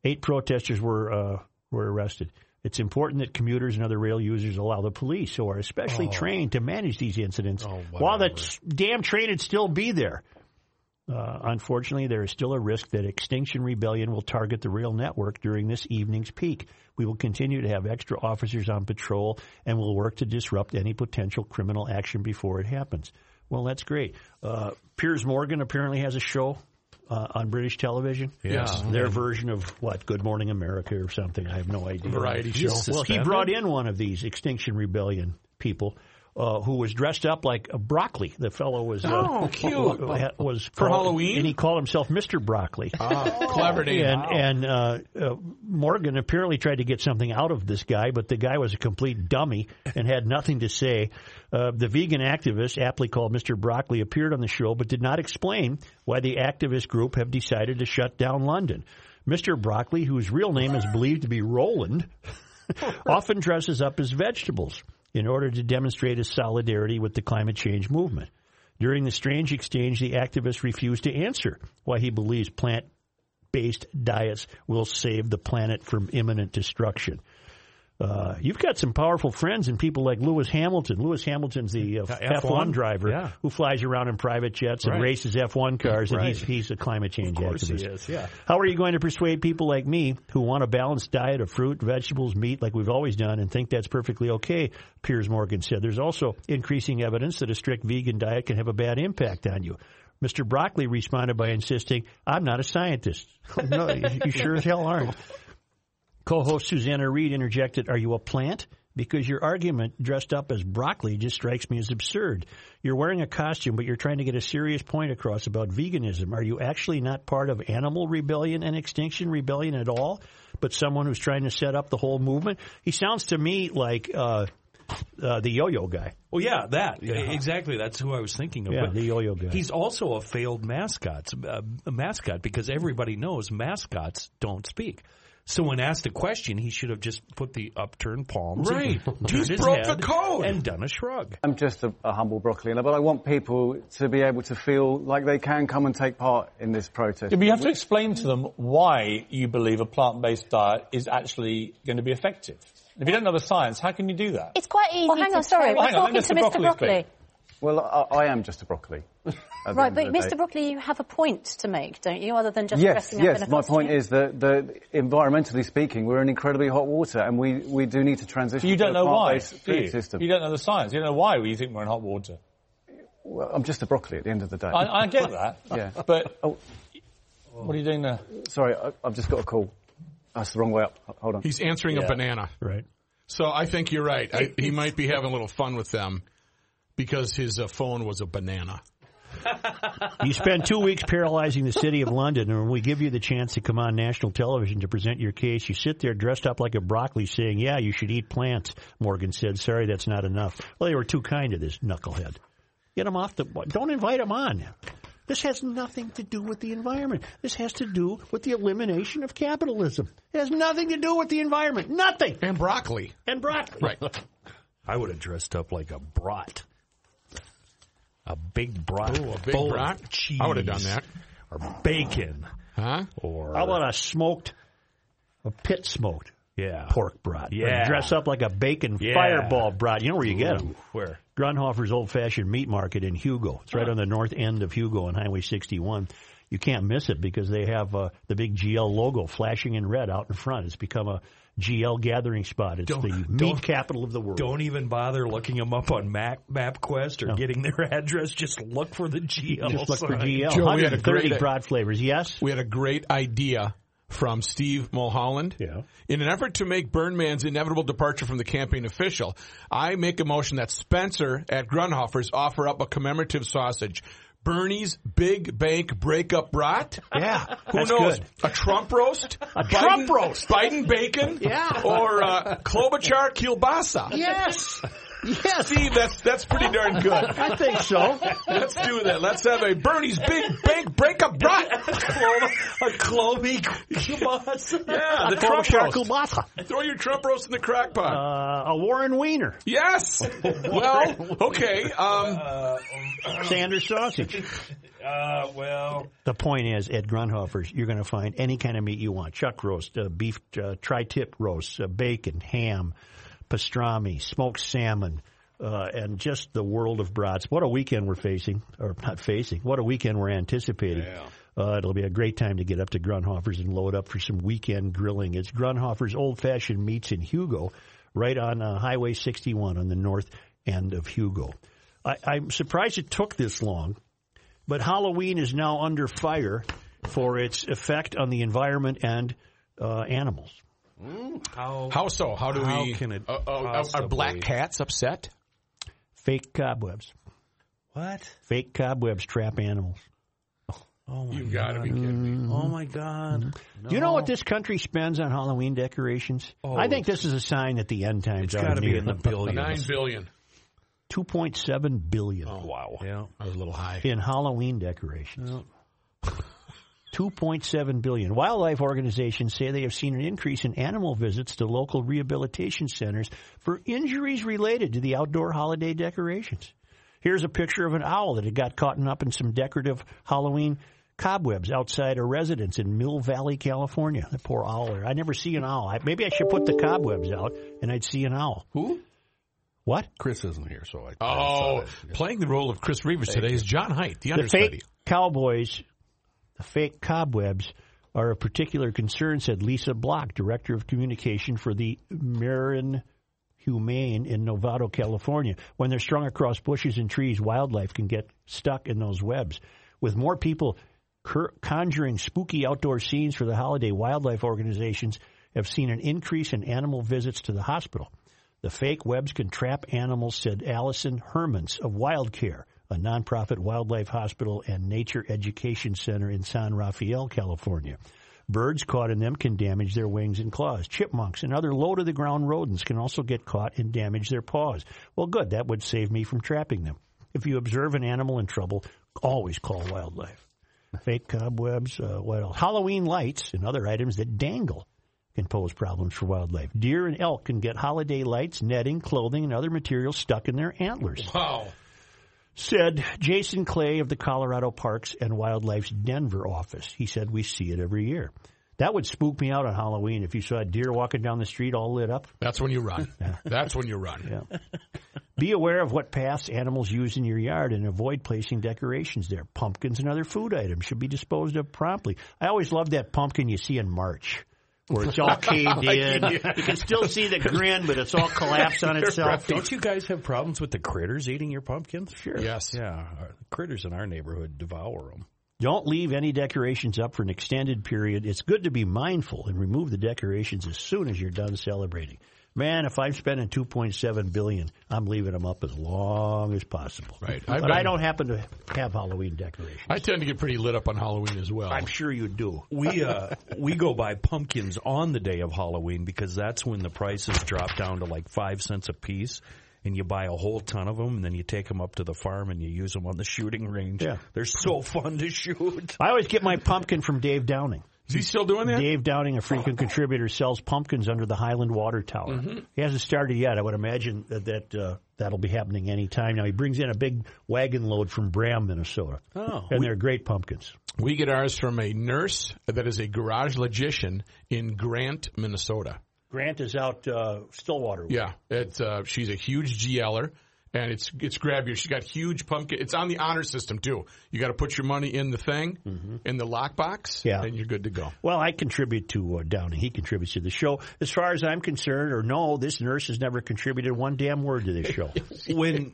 8 protesters were arrested. It's important that commuters and other rail users allow the police, who are especially trained to manage these incidents, while the damn train would still be there. Unfortunately, there is still a risk that Extinction Rebellion will target the rail network during this evening's peak. We will continue to have extra officers on patrol and will work to disrupt any potential criminal action before it happens. Well, that's great. Piers Morgan apparently has a show on British television? Yes. Their version of, Good Morning America or something. I have no idea. Variety show. Well, he brought in one of these Extinction Rebellion people who was dressed up like a broccoli. The fellow was... cute. Was for Halloween? And he called himself Mr. Broccoli. Clever name. And Morgan apparently tried to get something out of this guy, but the guy was a complete dummy and had nothing to say. The vegan activist, aptly called Mr. Broccoli, appeared on the show but did not explain why the activist group have decided to shut down London. Mr. Broccoli, whose real name is believed to be Roland, often dresses up as vegetables in order to demonstrate his solidarity with the climate change movement. During the strange exchange, the activist refused to answer why he believes plant-based diets will save the planet from imminent destruction. You've got some powerful friends and people like Lewis Hamilton. Lewis Hamilton's the F1 driver who flies around in private jets and races F1 cars, and he's a climate change activist. Of course he is, yeah. How are you going to persuade people like me who want a balanced diet of fruit, vegetables, meat like we've always done and think that's perfectly okay, Piers Morgan said. There's also increasing evidence that a strict vegan diet can have a bad impact on you. Mr. Broccoli responded by insisting, I'm not a scientist. No, you sure as hell aren't. Co-host Susanna Reid interjected, "Are you a plant? Because your argument dressed up as broccoli just strikes me as absurd. You're wearing a costume, but you're trying to get a serious point across about veganism. Are you actually not part of Animal Rebellion and Extinction Rebellion at all, but someone who's trying to set up the whole movement?" He sounds to me like the yo-yo guy. Well, yeah, that. Yeah. Exactly. That's who I was thinking of. Yeah, but the yo-yo guy. He's also a failed mascot because everybody knows mascots don't speak. So when asked a question, he should have just put the upturned palms. Right. Just broke the code. And done a shrug. I'm just a humble broccoliner, but I want people to be able to feel like they can come and take part in this protest. Yeah, but you have to explain to them why you believe a plant-based diet is actually going to be effective. If you don't know the science, how can you do that? It's quite easy. Well, hang on, sorry. We're talking to Mr. Broccoli. Well, I am just a broccoli. Right, but Mr. Broccoli, you have a point to make, don't you, other than just dressing up in a costume? Yes, my point is that, environmentally speaking, we're in incredibly hot water, and we do need to transition to a plant-based food system. You don't know the science. You don't know why you think we're in hot water. Well, I'm just a broccoli at the end of the day. I get that. Yeah. But what are you doing there? Sorry, I've just got a call. That's the wrong way up. Hold on. He's answering a banana. Right. So I think you're right. He might be having a little fun with them. Because his phone was a banana. You spend 2 weeks paralyzing the city of London, and when we give you the chance to come on national television to present your case, you sit there dressed up like a broccoli saying, yeah, you should eat plants, Morgan said. Sorry, that's not enough. Well, they were too kind to this knucklehead. Get him off the – don't invite him on. This has nothing to do with the environment. This has to do with the elimination of capitalism. It has nothing to do with the environment. Nothing. And broccoli. And broccoli. Right. I would have dressed up like a brat. A big brat. Ooh, a big brat. Cheese. I would have done that. Or bacon. Huh? Or how about a pit smoked pork brat? Yeah. Dress up like a bacon fireball brat. You know where you get them? Where? Grunhofer's Old Fashioned Meat Market in Hugo. It's right on the north end of Hugo on Highway 61. You can't miss it because they have the big GL logo flashing in red out in front. It's become a GL gathering spot. It's the meat capital of the world. Don't even bother looking them up on MapQuest or getting their address. Just look for the GL. Just look for GL. Joe, 130 broad flavors, yes? We had a great idea from Steve Mulholland. Yeah. In an effort to make Burnman's inevitable departure from the campaign official, I make a motion that Spencer at Grunhofer's offer up a commemorative sausage. Bernie's Big Bank Breakup Brat? Yeah. Who knows? Good. A Trump roast? A Biden, Trump roast. Biden bacon? Yeah. Or Klobuchar kielbasa? Yes. Yes. Steve, that's pretty darn good. I think so. Let's do that. Let's have a Bernie's Big Bank Breakup Brat. A Kloby kielbasa. Yeah, the Trump roast. Kielbasa. Throw your Trump roast in the crock pot. A Warren Wiener. Yes. Well, okay. Sanders sausage. Well, the point is, at Grunhofer's, you're going to find any kind of meat you want. Chuck roast, beef tri-tip roast, bacon, ham, pastrami, smoked salmon, and just the world of brats. What a weekend we're facing, or not facing, what a weekend we're anticipating. Yeah. It'll be a great time to get up to Grunhofer's and load up for some weekend grilling. It's Grunhofer's Old Fashioned Meats in Hugo, right on Highway 61 on the north end of Hugo. I'm surprised it took this long, but Halloween is now under fire for its effect on the environment and animals. How so? How do we? Can it are black cats upset? Fake cobwebs. What? Fake cobwebs trap animals. Oh my You've got to be kidding me. Oh, my God. No. Do you know what this country spends on Halloween decorations? Oh, I think this is a sign that the end times are near. It's got to be in the billions. 9 billion. 2.7 billion. Oh, wow. Yeah, that was a little high. In Halloween decorations. Yeah. 2.7 billion. Wildlife organizations say they have seen an increase in animal visits to local rehabilitation centers for injuries related to the outdoor holiday decorations. Here's a picture of an owl that had got caught up in some decorative Halloween cobwebs outside a residence in Mill Valley, California. The poor owl. I never see an owl. Maybe I should put the cobwebs out and I'd see an owl. Who? What? Chris isn't here, so I playing the role of Chris Reavers today is John Haidt, the understudy. The fake cowboys, the fake cobwebs, are of particular concern, said Lisa Block, Director of Communication for the Marin Humane in Novato, California. When they're strung across bushes and trees, wildlife can get stuck in those webs. With more people conjuring spooky outdoor scenes for the holiday, wildlife organizations have seen an increase in animal visits to the hospital. The fake webs can trap animals, said Allison Hermans of WildCare, a nonprofit wildlife hospital and nature education center in San Rafael, California. Birds caught in them can damage their wings and claws. Chipmunks and other low-to-the-ground rodents can also get caught and damage their paws. Well, good. That would save me from trapping them. If you observe an animal in trouble, always call wildlife. Fake cobwebs, Halloween lights and other items that dangle can pose problems for wildlife. Deer and elk can get holiday lights, netting, clothing, and other materials stuck in their antlers. Wow. Said Jason Clay of the Colorado Parks and Wildlife's Denver office. He said, we see it every year. That would spook me out on Halloween if you saw a deer walking down the street all lit up. That's when you run. Yeah. That's when you run. Yeah. Be aware of what paths animals use in your yard and avoid placing decorations there. Pumpkins and other food items should be disposed of promptly. I always love that pumpkin you see in March, where it's all caved in. You can still see the grin, but it's all collapsed on itself. Don't you guys have problems with the critters eating your pumpkins? Sure. Yes. Yeah. Critters in our neighborhood devour them. Don't leave any decorations up for an extended period. It's good to be mindful and remove the decorations as soon as you're done celebrating. Man, if I'm spending $2.7 billion, I'm leaving them up as long as possible. Right. But I don't happen to have Halloween decorations. I tend to get pretty lit up on Halloween as well. I'm sure you do. We go buy pumpkins on the day of Halloween because that's when the prices drop down to like 5 cents a piece. And you buy a whole ton of them, and then you take them up to the farm, and you use them on the shooting range. Yeah. They're so fun to shoot. I always get my pumpkin from Dave Downing. Is he still doing that? Dave Downing, a frequent contributor, sells pumpkins under the Highland Water Tower. Mm-hmm. He hasn't started yet. I would imagine that'll be happening any time now. He brings in a big wagon load from Bram, Minnesota. Oh, and they're great pumpkins. We get ours from a nurse that is a garage logician in Grant, Minnesota. Grant is out Stillwater. Yeah, she's a huge GLer, and it's grabbier. She's got huge pumpkin. It's on the honor system too. You got to put your money in the thing, in the lockbox, and you're good to go. Well, I contribute to Downing. He contributes to the show. As far as I'm concerned, this nurse has never contributed one damn word to this show. When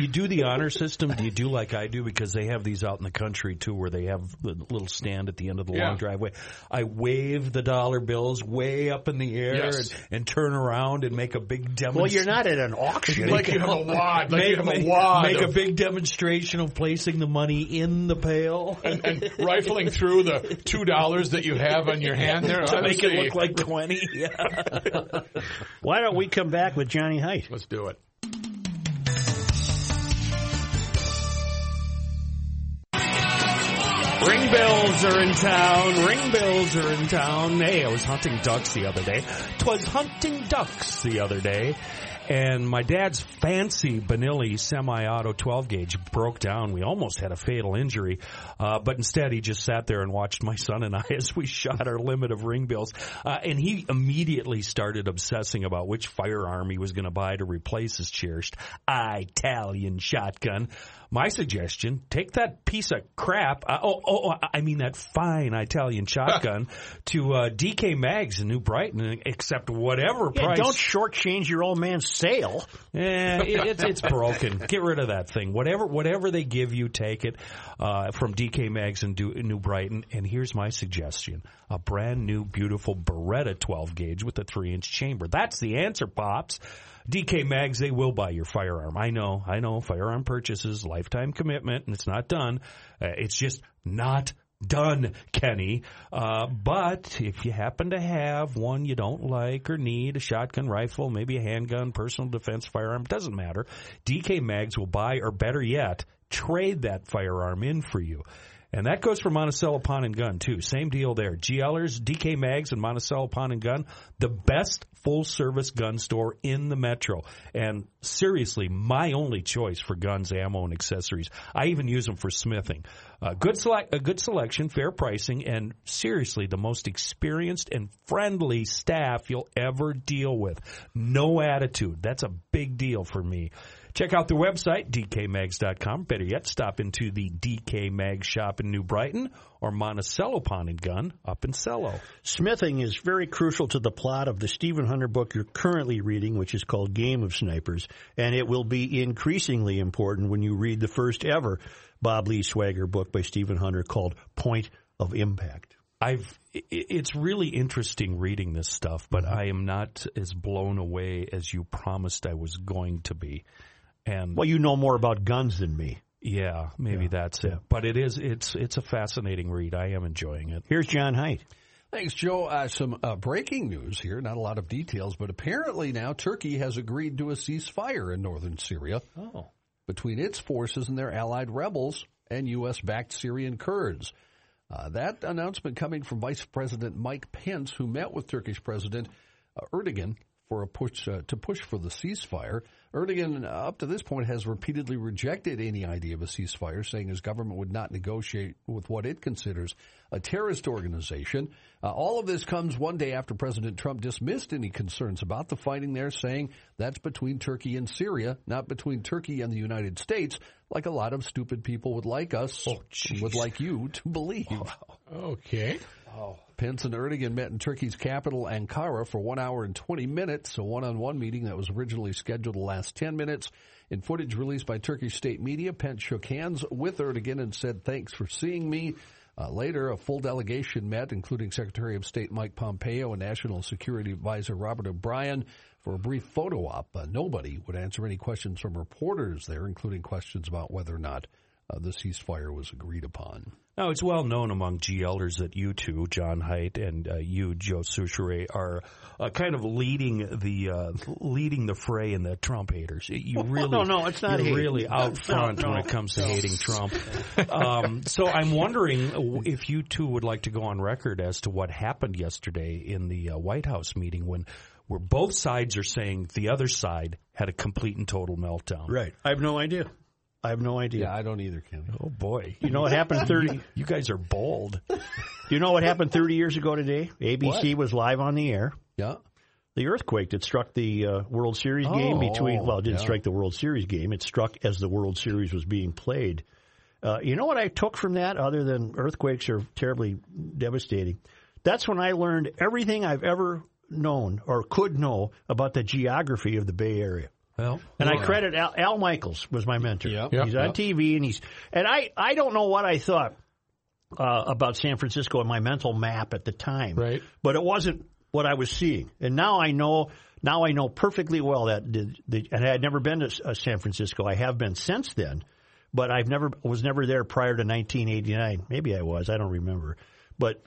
you do the honor system, do you do like I do? Because they have these out in the country too, where they have the little stand at the end of the long driveway. I wave the dollar bills way up in the air and turn around and make a big demonstration. Well, you're not at an auction. Like you have a wad. Make a big demonstration of placing the money in the pail. And rifling through the $2 that you have on your hand there. To make it look like 20. Yeah. Why don't we come back with Johnny Haidt? Let's do it. Ring bells are in town, ring bells are in town. Hey, I was hunting ducks the other day. 'Twas hunting ducks the other day. And my dad's fancy Benelli semi-auto 12-gauge broke down. We almost had a fatal injury. But instead, he just sat there and watched my son and I as we shot our limit of ring bells. And he immediately started obsessing about which firearm he was going to buy to replace his cherished Italian shotgun. My suggestion, take that piece of crap, that fine Italian shotgun, to DK Mags in New Brighton, except whatever price. Don't shortchange your old man's sale. It's broken. Get rid of that thing. Whatever they give you, take it from DK Mags in New Brighton. And here's my suggestion. A brand new, beautiful Beretta 12-gauge with a 3-inch chamber. That's the answer, Pops. DK Mags, they will buy your firearm. I know. Firearm purchases, lifetime commitment, and it's not done. It's just not done, Kenny. But if you happen to have one you don't like or need, a shotgun, rifle, maybe a handgun, personal defense firearm, doesn't matter. DK Mags will buy, or better yet, trade that firearm in for you. And that goes for Monticello Pawn and Gun, too. Same deal there. GLers, DK Mags, and Monticello Pawn and Gun, the best full-service gun store in the metro. And seriously, my only choice for guns, ammo, and accessories. I even use them for smithing. Good selection, fair pricing, and seriously, the most experienced and friendly staff you'll ever deal with. No attitude. That's a big deal for me. Check out their website, dkmags.com. Better yet, stop into the DK Mag shop in New Brighton or Monticello Pawn and Gun up in Cello. Smithing is very crucial to the plot of the Stephen Hunter book you're currently reading, which is called Game of Snipers, and it will be increasingly important when you read the first ever Bob Lee Swagger book by Stephen Hunter called Point of Impact. It's really interesting reading this stuff, but I am not as blown away as you promised I was going to be. And well, you know more about guns than me. Yeah, maybe that's it. But it's a fascinating read. I am enjoying it. Here's John Haidt. Thanks, Joe. Some breaking news here. Not a lot of details, but apparently now Turkey has agreed to a ceasefire in northern Syria between its forces and their allied rebels and U.S.-backed Syrian Kurds. That announcement coming from Vice President Mike Pence, who met with Turkish President Erdogan for a push for the ceasefire. Erdogan, up to this point, has repeatedly rejected any idea of a ceasefire, saying his government would not negotiate with what it considers a terrorist organization. All of this comes one day after President Trump dismissed any concerns about the fighting there, saying that's between Turkey and Syria, not between Turkey and the United States, like a lot of stupid people would like us, would like you to believe. Wow. Okay. Wow. Pence and Erdogan met in Turkey's capital, Ankara, for 1 hour and 20 minutes, a one-on-one meeting that was originally scheduled to last 10 minutes. In footage released by Turkish state media, Pence shook hands with Erdogan and said, "Thanks for seeing me." Later, a full delegation met, including Secretary of State Mike Pompeo and National Security Advisor Robert O'Brien, for a brief photo op. Nobody would answer any questions from reporters there, including questions about whether or not the ceasefire was agreed upon. Now, it's well known among GLers that you two, John Haidt, and you, Joe Soucheray, are kind of leading the fray in the Trump haters. It's not hating. You're really out front when it comes to hating Trump. So I'm wondering if you two would like to go on record as to what happened yesterday in the White House meeting where both sides are saying the other side had a complete and total meltdown. Right. I have no idea. Yeah, I don't either, Kenny. Oh, boy. You know what happened 30... You guys are bold. You know what happened 30 years ago today? ABC was live on the air. Yeah. The earthquake that struck the World Series game between... Well, it didn't strike the World Series game. It struck as the World Series was being played. You know what I took from that, other than earthquakes are terribly devastating? That's when I learned everything I've ever known or could know about the geography of the Bay Area. Well, and I credit Al Michaels was my mentor. Yep, he's on TV, and I don't know what I thought about San Francisco in my mental map at the time, right? But it wasn't what I was seeing, and now I know. Now I know perfectly well that and I had never been to San Francisco. I have been since then, but I've never there prior to 1989. Maybe I was. I don't remember, but.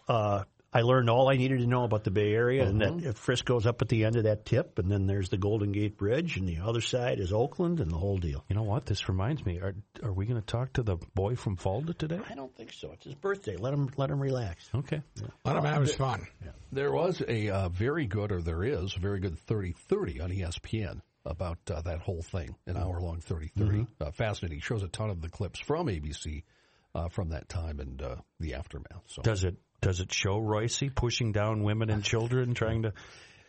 I learned all I needed to know about the Bay Area, and that Frisco's up at the end of that tip, and then there's the Golden Gate Bridge, and the other side is Oakland, and the whole deal. You know what? This reminds me. Are we going to talk to the boy from Fulda today? I don't think so. It's his birthday. Let him relax. Okay. Yeah. Let him have his fun. Yeah. There was a very good 30-30 on ESPN about that whole thing, an hour-long 30-30. Mm-hmm. Fascinating. Shows a ton of the clips from ABC from that time and the aftermath. So. Does it show Royce pushing down women and children, trying to...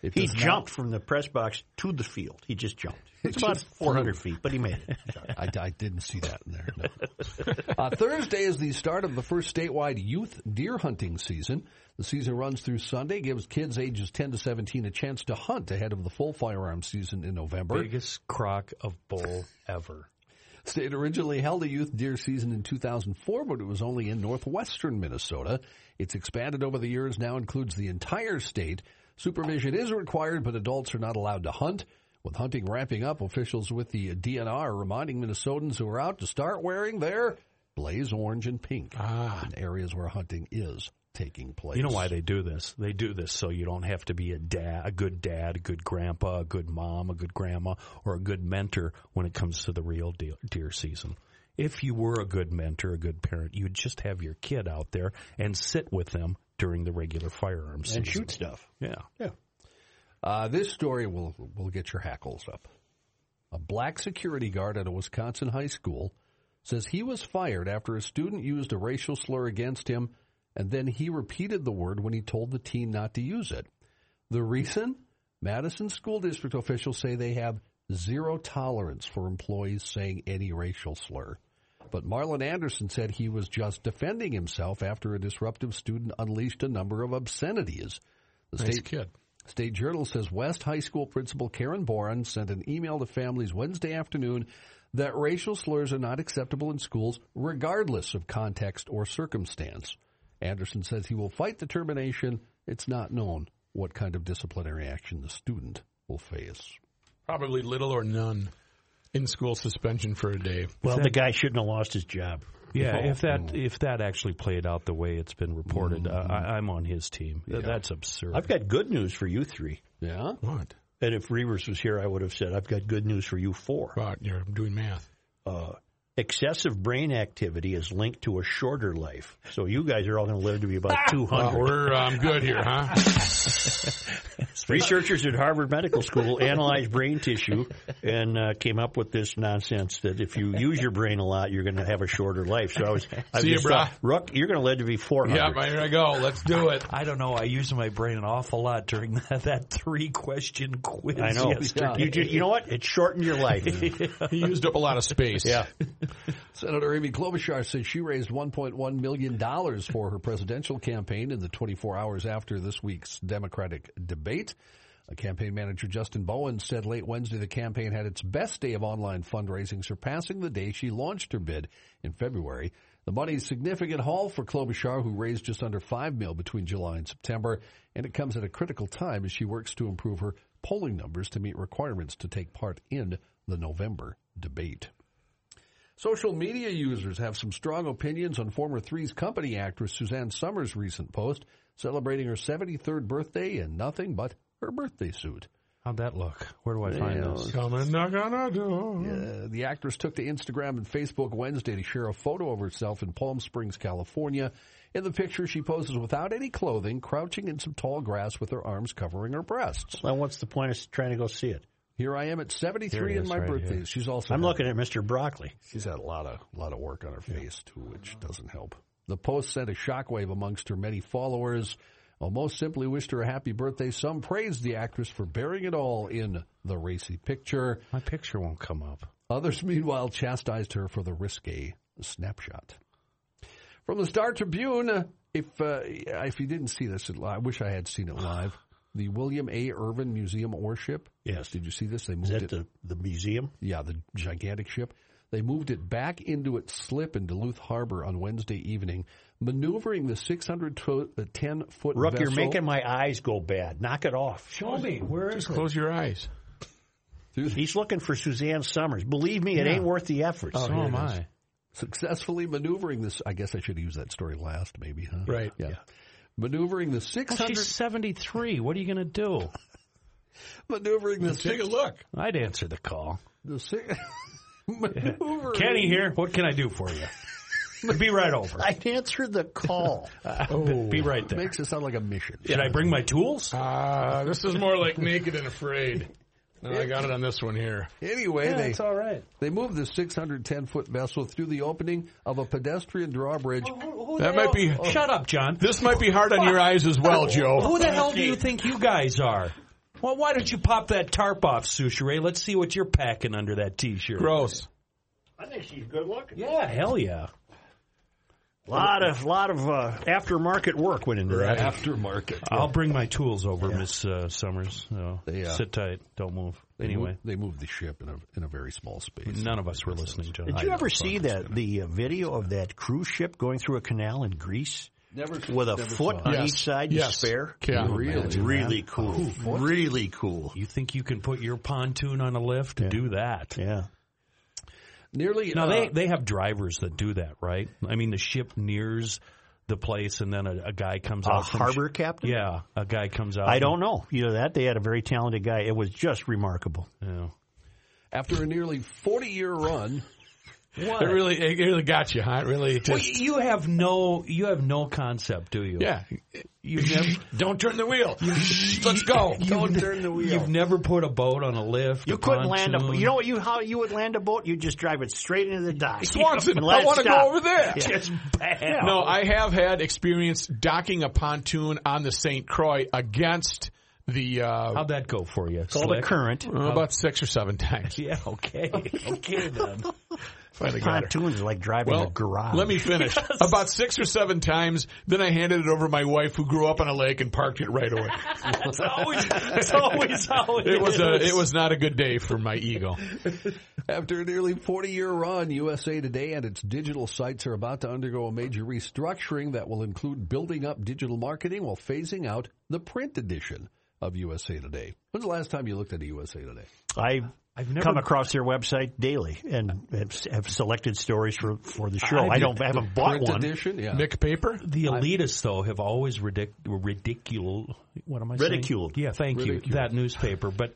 He jumped from the press box to the field. He just jumped. It's about 400 feet, but he made it. I didn't see that in there. No. Thursday is the start of the first statewide youth deer hunting season. The season runs through Sunday, gives kids ages 10 to 17 a chance to hunt ahead of the full firearm season in November. Biggest crock of bull ever. State originally held a youth deer season in 2004, but it was only in northwestern Minnesota. It's expanded over the years, now includes the entire state. Supervision is required, but adults are not allowed to hunt. With hunting ramping up, officials with the DNR are reminding Minnesotans who are out to start wearing their blaze orange and pink in areas where hunting is taking place. You know why they do this? They do this so you don't have to be a good dad, a good grandpa, a good mom, a good grandma, or a good mentor when it comes to the real deer season. If you were a good mentor, a good parent, you'd just have your kid out there and sit with them during the regular firearms season. And shoot stuff. Yeah. This story will get your hackles up. A black security guard at a Wisconsin high school says he was fired after a student used a racial slur against him, and then he repeated the word when he told the teen not to use it. The reason? Madison school district officials say they have zero tolerance for employees saying any racial slur. But Marlon Anderson said he was just defending himself after a disruptive student unleashed a number of obscenities. The State Journal says West High School Principal Karen Boren sent an email to families Wednesday afternoon that racial slurs are not acceptable in schools regardless of context or circumstance. Anderson says he will fight the termination. It's not known what kind of disciplinary action the student will face. Probably little or none. In-school suspension for a day. Well, the guy shouldn't have lost his job. Yeah, if that actually played out the way it's been reported, I'm on his team. Yeah. That's absurd. I've got good news for you three. Yeah? What? And if Reavers was here, I would have said, I've got good news for you four. But you're doing math. Excessive brain activity is linked to a shorter life. So you guys are all going to live to be about 200. Well, we're good here, huh? Researchers at Harvard Medical School analyzed brain tissue and came up with this nonsense that if you use your brain a lot, you're going to have a shorter life. So I thought, Rook, you're going to live to be 400. Yeah, here I go. Let's do it. I don't know. I used my brain an awful lot during that three-question quiz. I know. Yeah. You know what? It shortened your life. You used up a lot of space. Yeah. Senator Amy Klobuchar says she raised $1.1 million for her presidential campaign in the 24 hours after this week's Democratic debate. Campaign manager Justin Bowen said late Wednesday the campaign had its best day of online fundraising, surpassing the day she launched her bid in February. The money's significant haul for Klobuchar, who raised just under $5 million between July and September, and it comes at a critical time as she works to improve her polling numbers to meet requirements to take part in the November debate. Social media users have some strong opinions on former Three's Company actress Suzanne Somers' recent post celebrating her 73rd birthday in nothing but her birthday suit. How'd that look? Where do I find this? Come and knock on our door. Yeah, the actress took to Instagram and Facebook Wednesday to share a photo of herself in Palm Springs, California. In the picture, she poses without any clothing, crouching in some tall grass with her arms covering her breasts. Well, what's the point of trying to go see it? Here I am at 73 in my birthday. Here. She's also. I'm looking at Mr. Broccoli. She's had a lot of work on her face, too, which doesn't help. The post sent a shockwave amongst her many followers. While most simply wished her a happy birthday, some praised the actress for bearing it all in the racy picture. My picture won't come up. Others, meanwhile, chastised her for the risque snapshot. From the Star Tribune, if you didn't see this, I wish I had seen it live. The William A. Irvin Museum Ore Ship. Yes. Did you see this? They moved it. Is that the museum? Yeah, the gigantic ship. They moved it back into its slip in Duluth Harbor on Wednesday evening, maneuvering the 610-foot vessel. Rook, you're making my eyes go bad. Knock it off. Show me. Where is it? Just close your eyes. He's looking for Suzanne Somers. Believe me, it ain't worth the effort. Oh, so am I. Successfully maneuvering this. I guess I should have used that story last, maybe, huh? Right. Yeah. Maneuvering the 600... Well, she's 73. What are you going to do? Maneuvering the... Take a look. I'd answer the call. Maneuvering... Kenny here. What can I do for you? Be right over. I'd answer the call. Be right there. Makes it sound like a mission. Should I bring my tools? This is more like Naked and Afraid. No, I got it on this one here. Anyway, it's all right. They moved the 610-foot vessel through the opening of a pedestrian drawbridge. Shut up, John. This might be hard on your eyes as well, Joe. Who the hell do you think you guys are? Well, why don't you pop that tarp off, Souchere? Let's see what you're packing under that T-shirt. Gross. I think she's good looking. Yeah, hell yeah. A lot of aftermarket work went into that. Aftermarket. I'll bring my tools over, Miss Somers. No, sit tight. Don't move. Anyway, they moved the ship in a very small space. None of us were listening, John. Did you ever see the video of that cruise ship going through a canal in Greece? Never. With a foot on each side to spare? Yeah. Really cool. Really cool. You think you can put your pontoon on a lift? Yeah. Do that. Yeah. Nearly. Now, they have drivers that do that, right? I mean, the ship nears the place, and then a guy comes out. A harbor captain? Yeah, a guy comes out. I don't know. Either that, they had a very talented guy. It was just remarkable. Yeah. After a nearly 40-year run... What? It really got you, huh? It really. Well, you have no concept, do you? Yeah. Don't turn the wheel. Let's go. Don't turn the wheel. You've never put a boat on a lift. You couldn't land a boat. You know what? How you would land a boat? You just drive it straight into the dock. Swanson, I want to go over there. Yeah. It's bad. No, I have had experience docking a pontoon on the St. Croix against. How'd that go for you? All the current. About 6 or 7 times. Yeah, okay. Okay, then. Finally got her. Pontoons are like driving a garage. Let me finish. Yes. About 6 or 7 times, then I handed it over to my wife, who grew up on a lake and parked it right away. That's always how it was not a good day for my ego. After a nearly 40-year run, USA Today and its digital sites are about to undergo a major restructuring that will include building up digital marketing while phasing out the print edition of USA Today. When's the last time you looked at a USA Today? I've never come across their website daily and have selected stories for the show. I haven't bought one. Edition, yeah. Nick Paper? The elitists, though, have always ridiculed. What am I saying? Ridiculed. Yeah, thank you. That newspaper. But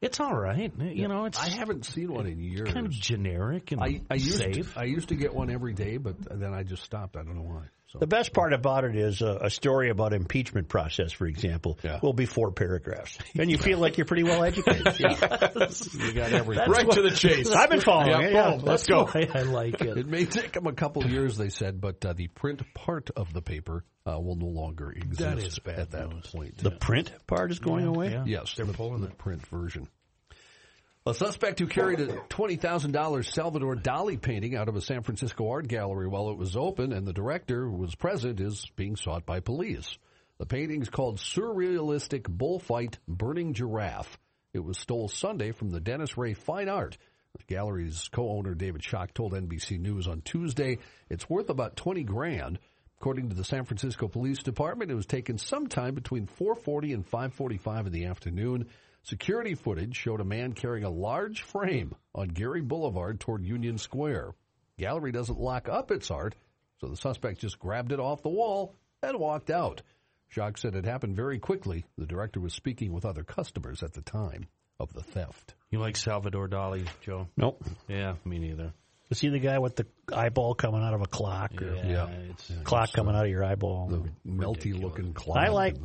it's all right. You know, I haven't seen one in years. Kind of generic and safe. I used to get one every day, but then I just stopped. I don't know why. So, the best part about it is a story about impeachment process, for example, will be 4 paragraphs. And you feel like you're pretty well educated. Yeah. Yes. You got everything. Right to the chase. I've been following it. Yeah. Let's go. I like it. It may take them a couple of years, they said, but the print part of the paper will no longer exist at that point. The print part is going away? Yeah. Yes. They're pulling the print version. A suspect who carried a $20,000 Salvador Dali painting out of a San Francisco art gallery while it was open and the director who was present is being sought by police. The painting's called Surrealistic Bullfight Burning Giraffe. It was stolen Sunday from the Dennis Ray Fine Art. The gallery's co-owner David Schock told NBC News on Tuesday it's worth about $20,000. According to the San Francisco Police Department, it was taken sometime between 4:40 and 5:45 in the afternoon. Security footage showed a man carrying a large frame on Gary Boulevard toward Union Square. Gallery doesn't lock up its art, so the suspect just grabbed it off the wall and walked out. Schock said it happened very quickly. The director was speaking with other customers at the time of the theft. You like Salvador Dali, Joe? Nope. Yeah, me neither. You see the guy with the eyeball coming out of a clock, or clock coming out of your eyeball, the melty-looking clock. I like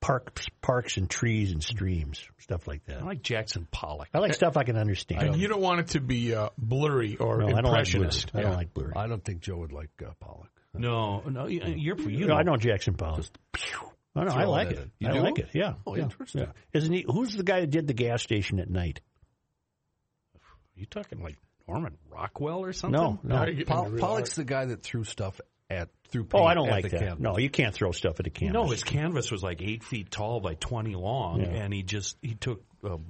parks and trees and streams, stuff like that. I like Jackson Pollock. I like stuff I can understand. And you don't want it to be blurry or impressionist. I don't like blurry. I don't think Joe would like Pollock. No, I know Jackson Pollock. I like it. I like it. Yeah. Oh, interesting. Yeah. Isn't he? Who's the guy that did the gas station at night? You talking like Norman Rockwell or something? No. Pollock's the guy that threw stuff at paint. Oh, I don't like that. Canvas. No, you can't throw stuff at a canvas. No, his canvas was like 8 feet tall by 20 long, and he took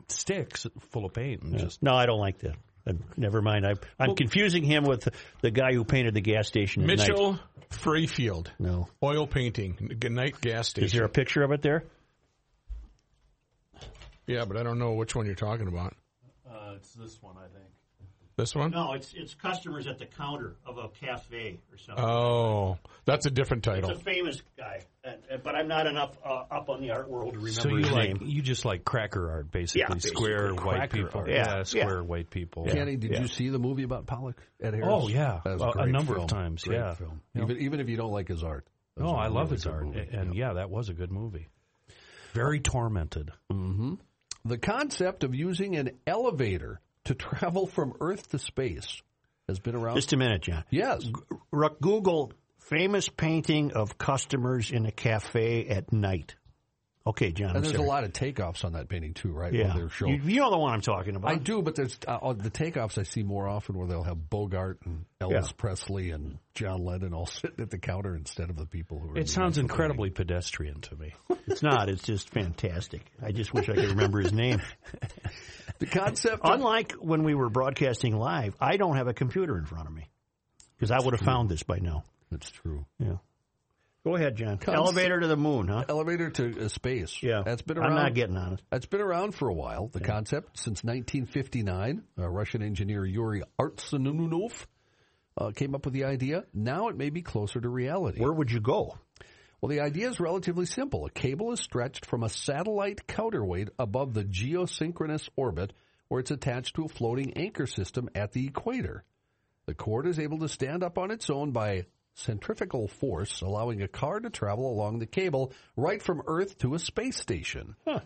sticks full of paint and just. No, I don't like that. Never mind. I'm confusing him with the guy who painted the gas station at night. Mitchell Freyfield. No. Oil painting. Night gas station. Is there a picture of it there? Yeah, but I don't know which one you're talking about. It's this one, I think. This one? No, it's customers at the counter of a cafe or something. Oh, that's a different title. It's a famous guy, but I'm not enough up on the art world to remember his name. So you just like cracker art, basically. Yeah, square white people. Art. Yeah, square white people. Kenny, did you see the movie about Pollock at Harris? Oh, yeah. A number of times, yeah. Film. Even if you don't like his art. No, I love his art. Movie. And, that was a good movie. Very tormented. Mm-hmm. The concept of using an elevator to travel from Earth to space has been around. Just a minute, John. Yes. Google famous painting of customers in a cafe at night. Okay, John. And there's a lot of takeoffs on that painting too, right? Yeah. You know the one I'm talking about. I do, but there's the takeoffs I see more often where they'll have Bogart and Elvis Presley and John Lennon all sitting at the counter instead of the people who are. It sounds incredibly pedestrian to me. It's not. It's just fantastic. I just wish I could remember his name. The concept. Unlike when we were broadcasting live, I don't have a computer in front of me because I would have found this by now. That's true. Yeah. Go ahead, John. Elevator to the moon, huh? Elevator to space. Yeah. That's been around. I'm not getting on it. That's been around for a while, the concept, since 1959. Russian engineer Yuri Artsonov came up with the idea. Now it may be closer to reality. Where would you go? Well, the idea is relatively simple. A cable is stretched from a satellite counterweight above the geosynchronous orbit where it's attached to a floating anchor system at the equator. The cord is able to stand up on its own by centrifugal force, allowing a car to travel along the cable right from Earth to a space station. Huh.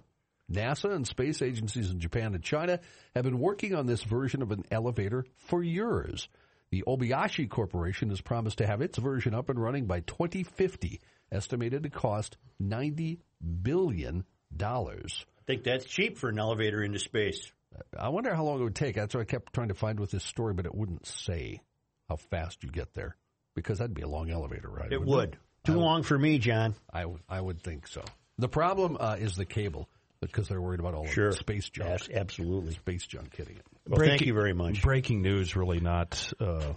NASA and space agencies in Japan and China have been working on this version of an elevator for years. The Obayashi Corporation has promised to have its version up and running by 2050, estimated to cost $90 billion. I think that's cheap for an elevator into space. I wonder how long it would take. That's what I kept trying to find with this story, but it wouldn't say how fast you get there, because that'd be a long elevator ride. It would. Too long for me, John. I would think so. The problem is the cable, because they're worried about all of the space junk. Yes, absolutely. Space junk hitting it. Well, thank you very much. Breaking news, really not a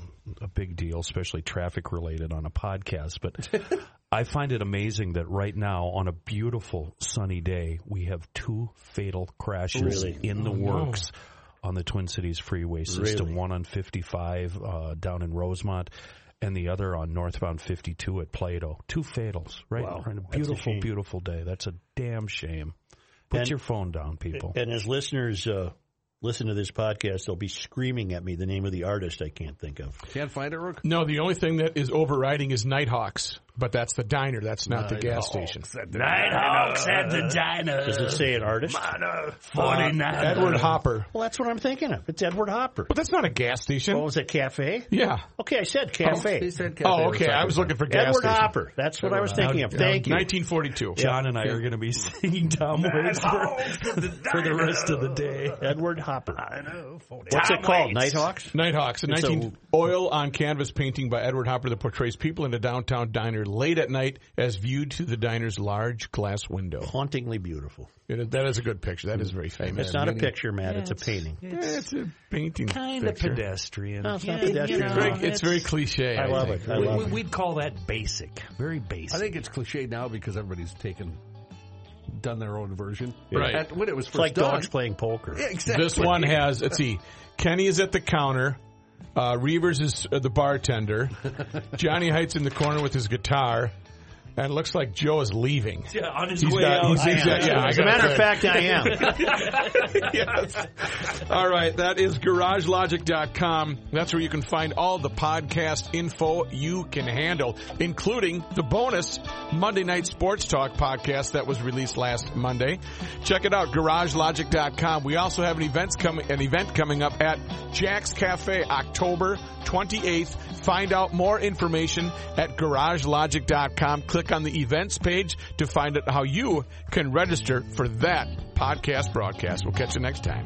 big deal, especially traffic-related on a podcast. But I find it amazing that right now, on a beautiful sunny day, we have 2 fatal crashes in the works on the Twin Cities freeway system, one on 55 down in Rosemont. And the other on northbound 52 at Plato. 2 fatals, right? Wow, on a beautiful, beautiful day. That's a damn shame. Put your phone down, people. And as listeners listen to this podcast, they'll be screaming at me the name of the artist I can't think of. Can't find it, Rook? No, the only thing that is overriding is Nighthawks, but that's the diner. That's not the gas station. Nighthawks at the diner. Does it say an artist? 49. Edward Hopper. Well, that's what I'm thinking of. It's Edward Hopper. But that's not a gas station. Oh, it's a cafe? Yeah. Okay, I said cafe. He said cafe. Oh, okay. I was looking for gas station. Edward Hopper. That's what I was thinking of. Thank you. 1942. John and I are going to be singing Tom Waits for the rest of the day. Edward Hopper. I know. What's it called? Nighthawks? Nighthawks. An oil on canvas painting by Edward Hopper that portrays people in a downtown diner late at night as viewed through the diner's large glass window. Hauntingly beautiful. That is a good picture. That is very famous. It's not a picture, Matt. Yeah, it's a painting. It's a painting. Kind of pedestrian. No, it's not pedestrian. It's very cliche. I love it. We'd call that basic. Very basic. I think it's cliche now because everybody's done their own version. Right. When it was first done. It's like dogs playing poker. Yeah, exactly. This one has, let's see, Kenny is at the counter. Reavers is the bartender. Johnny Heights in the corner with his guitar. And it looks like Joe is leaving. Yeah, on his way out. As a matter of fact, I am. Yes. All right. That is GarageLogic.com. That's where you can find all the podcast info you can handle, including the bonus Monday Night Sports Talk podcast that was released last Monday. Check it out, GarageLogic.com. We also have an event coming up at Jack's Cafe October 28th. Find out more information at GarageLogic.com. Click on the events page to find out how you can register for that podcast broadcast. We'll catch you next time.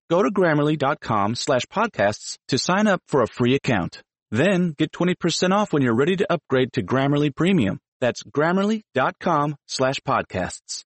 Go to Grammarly.com/podcasts to sign up for a free account. Then get 20% off when you're ready to upgrade to Grammarly Premium. That's Grammarly.com/podcasts.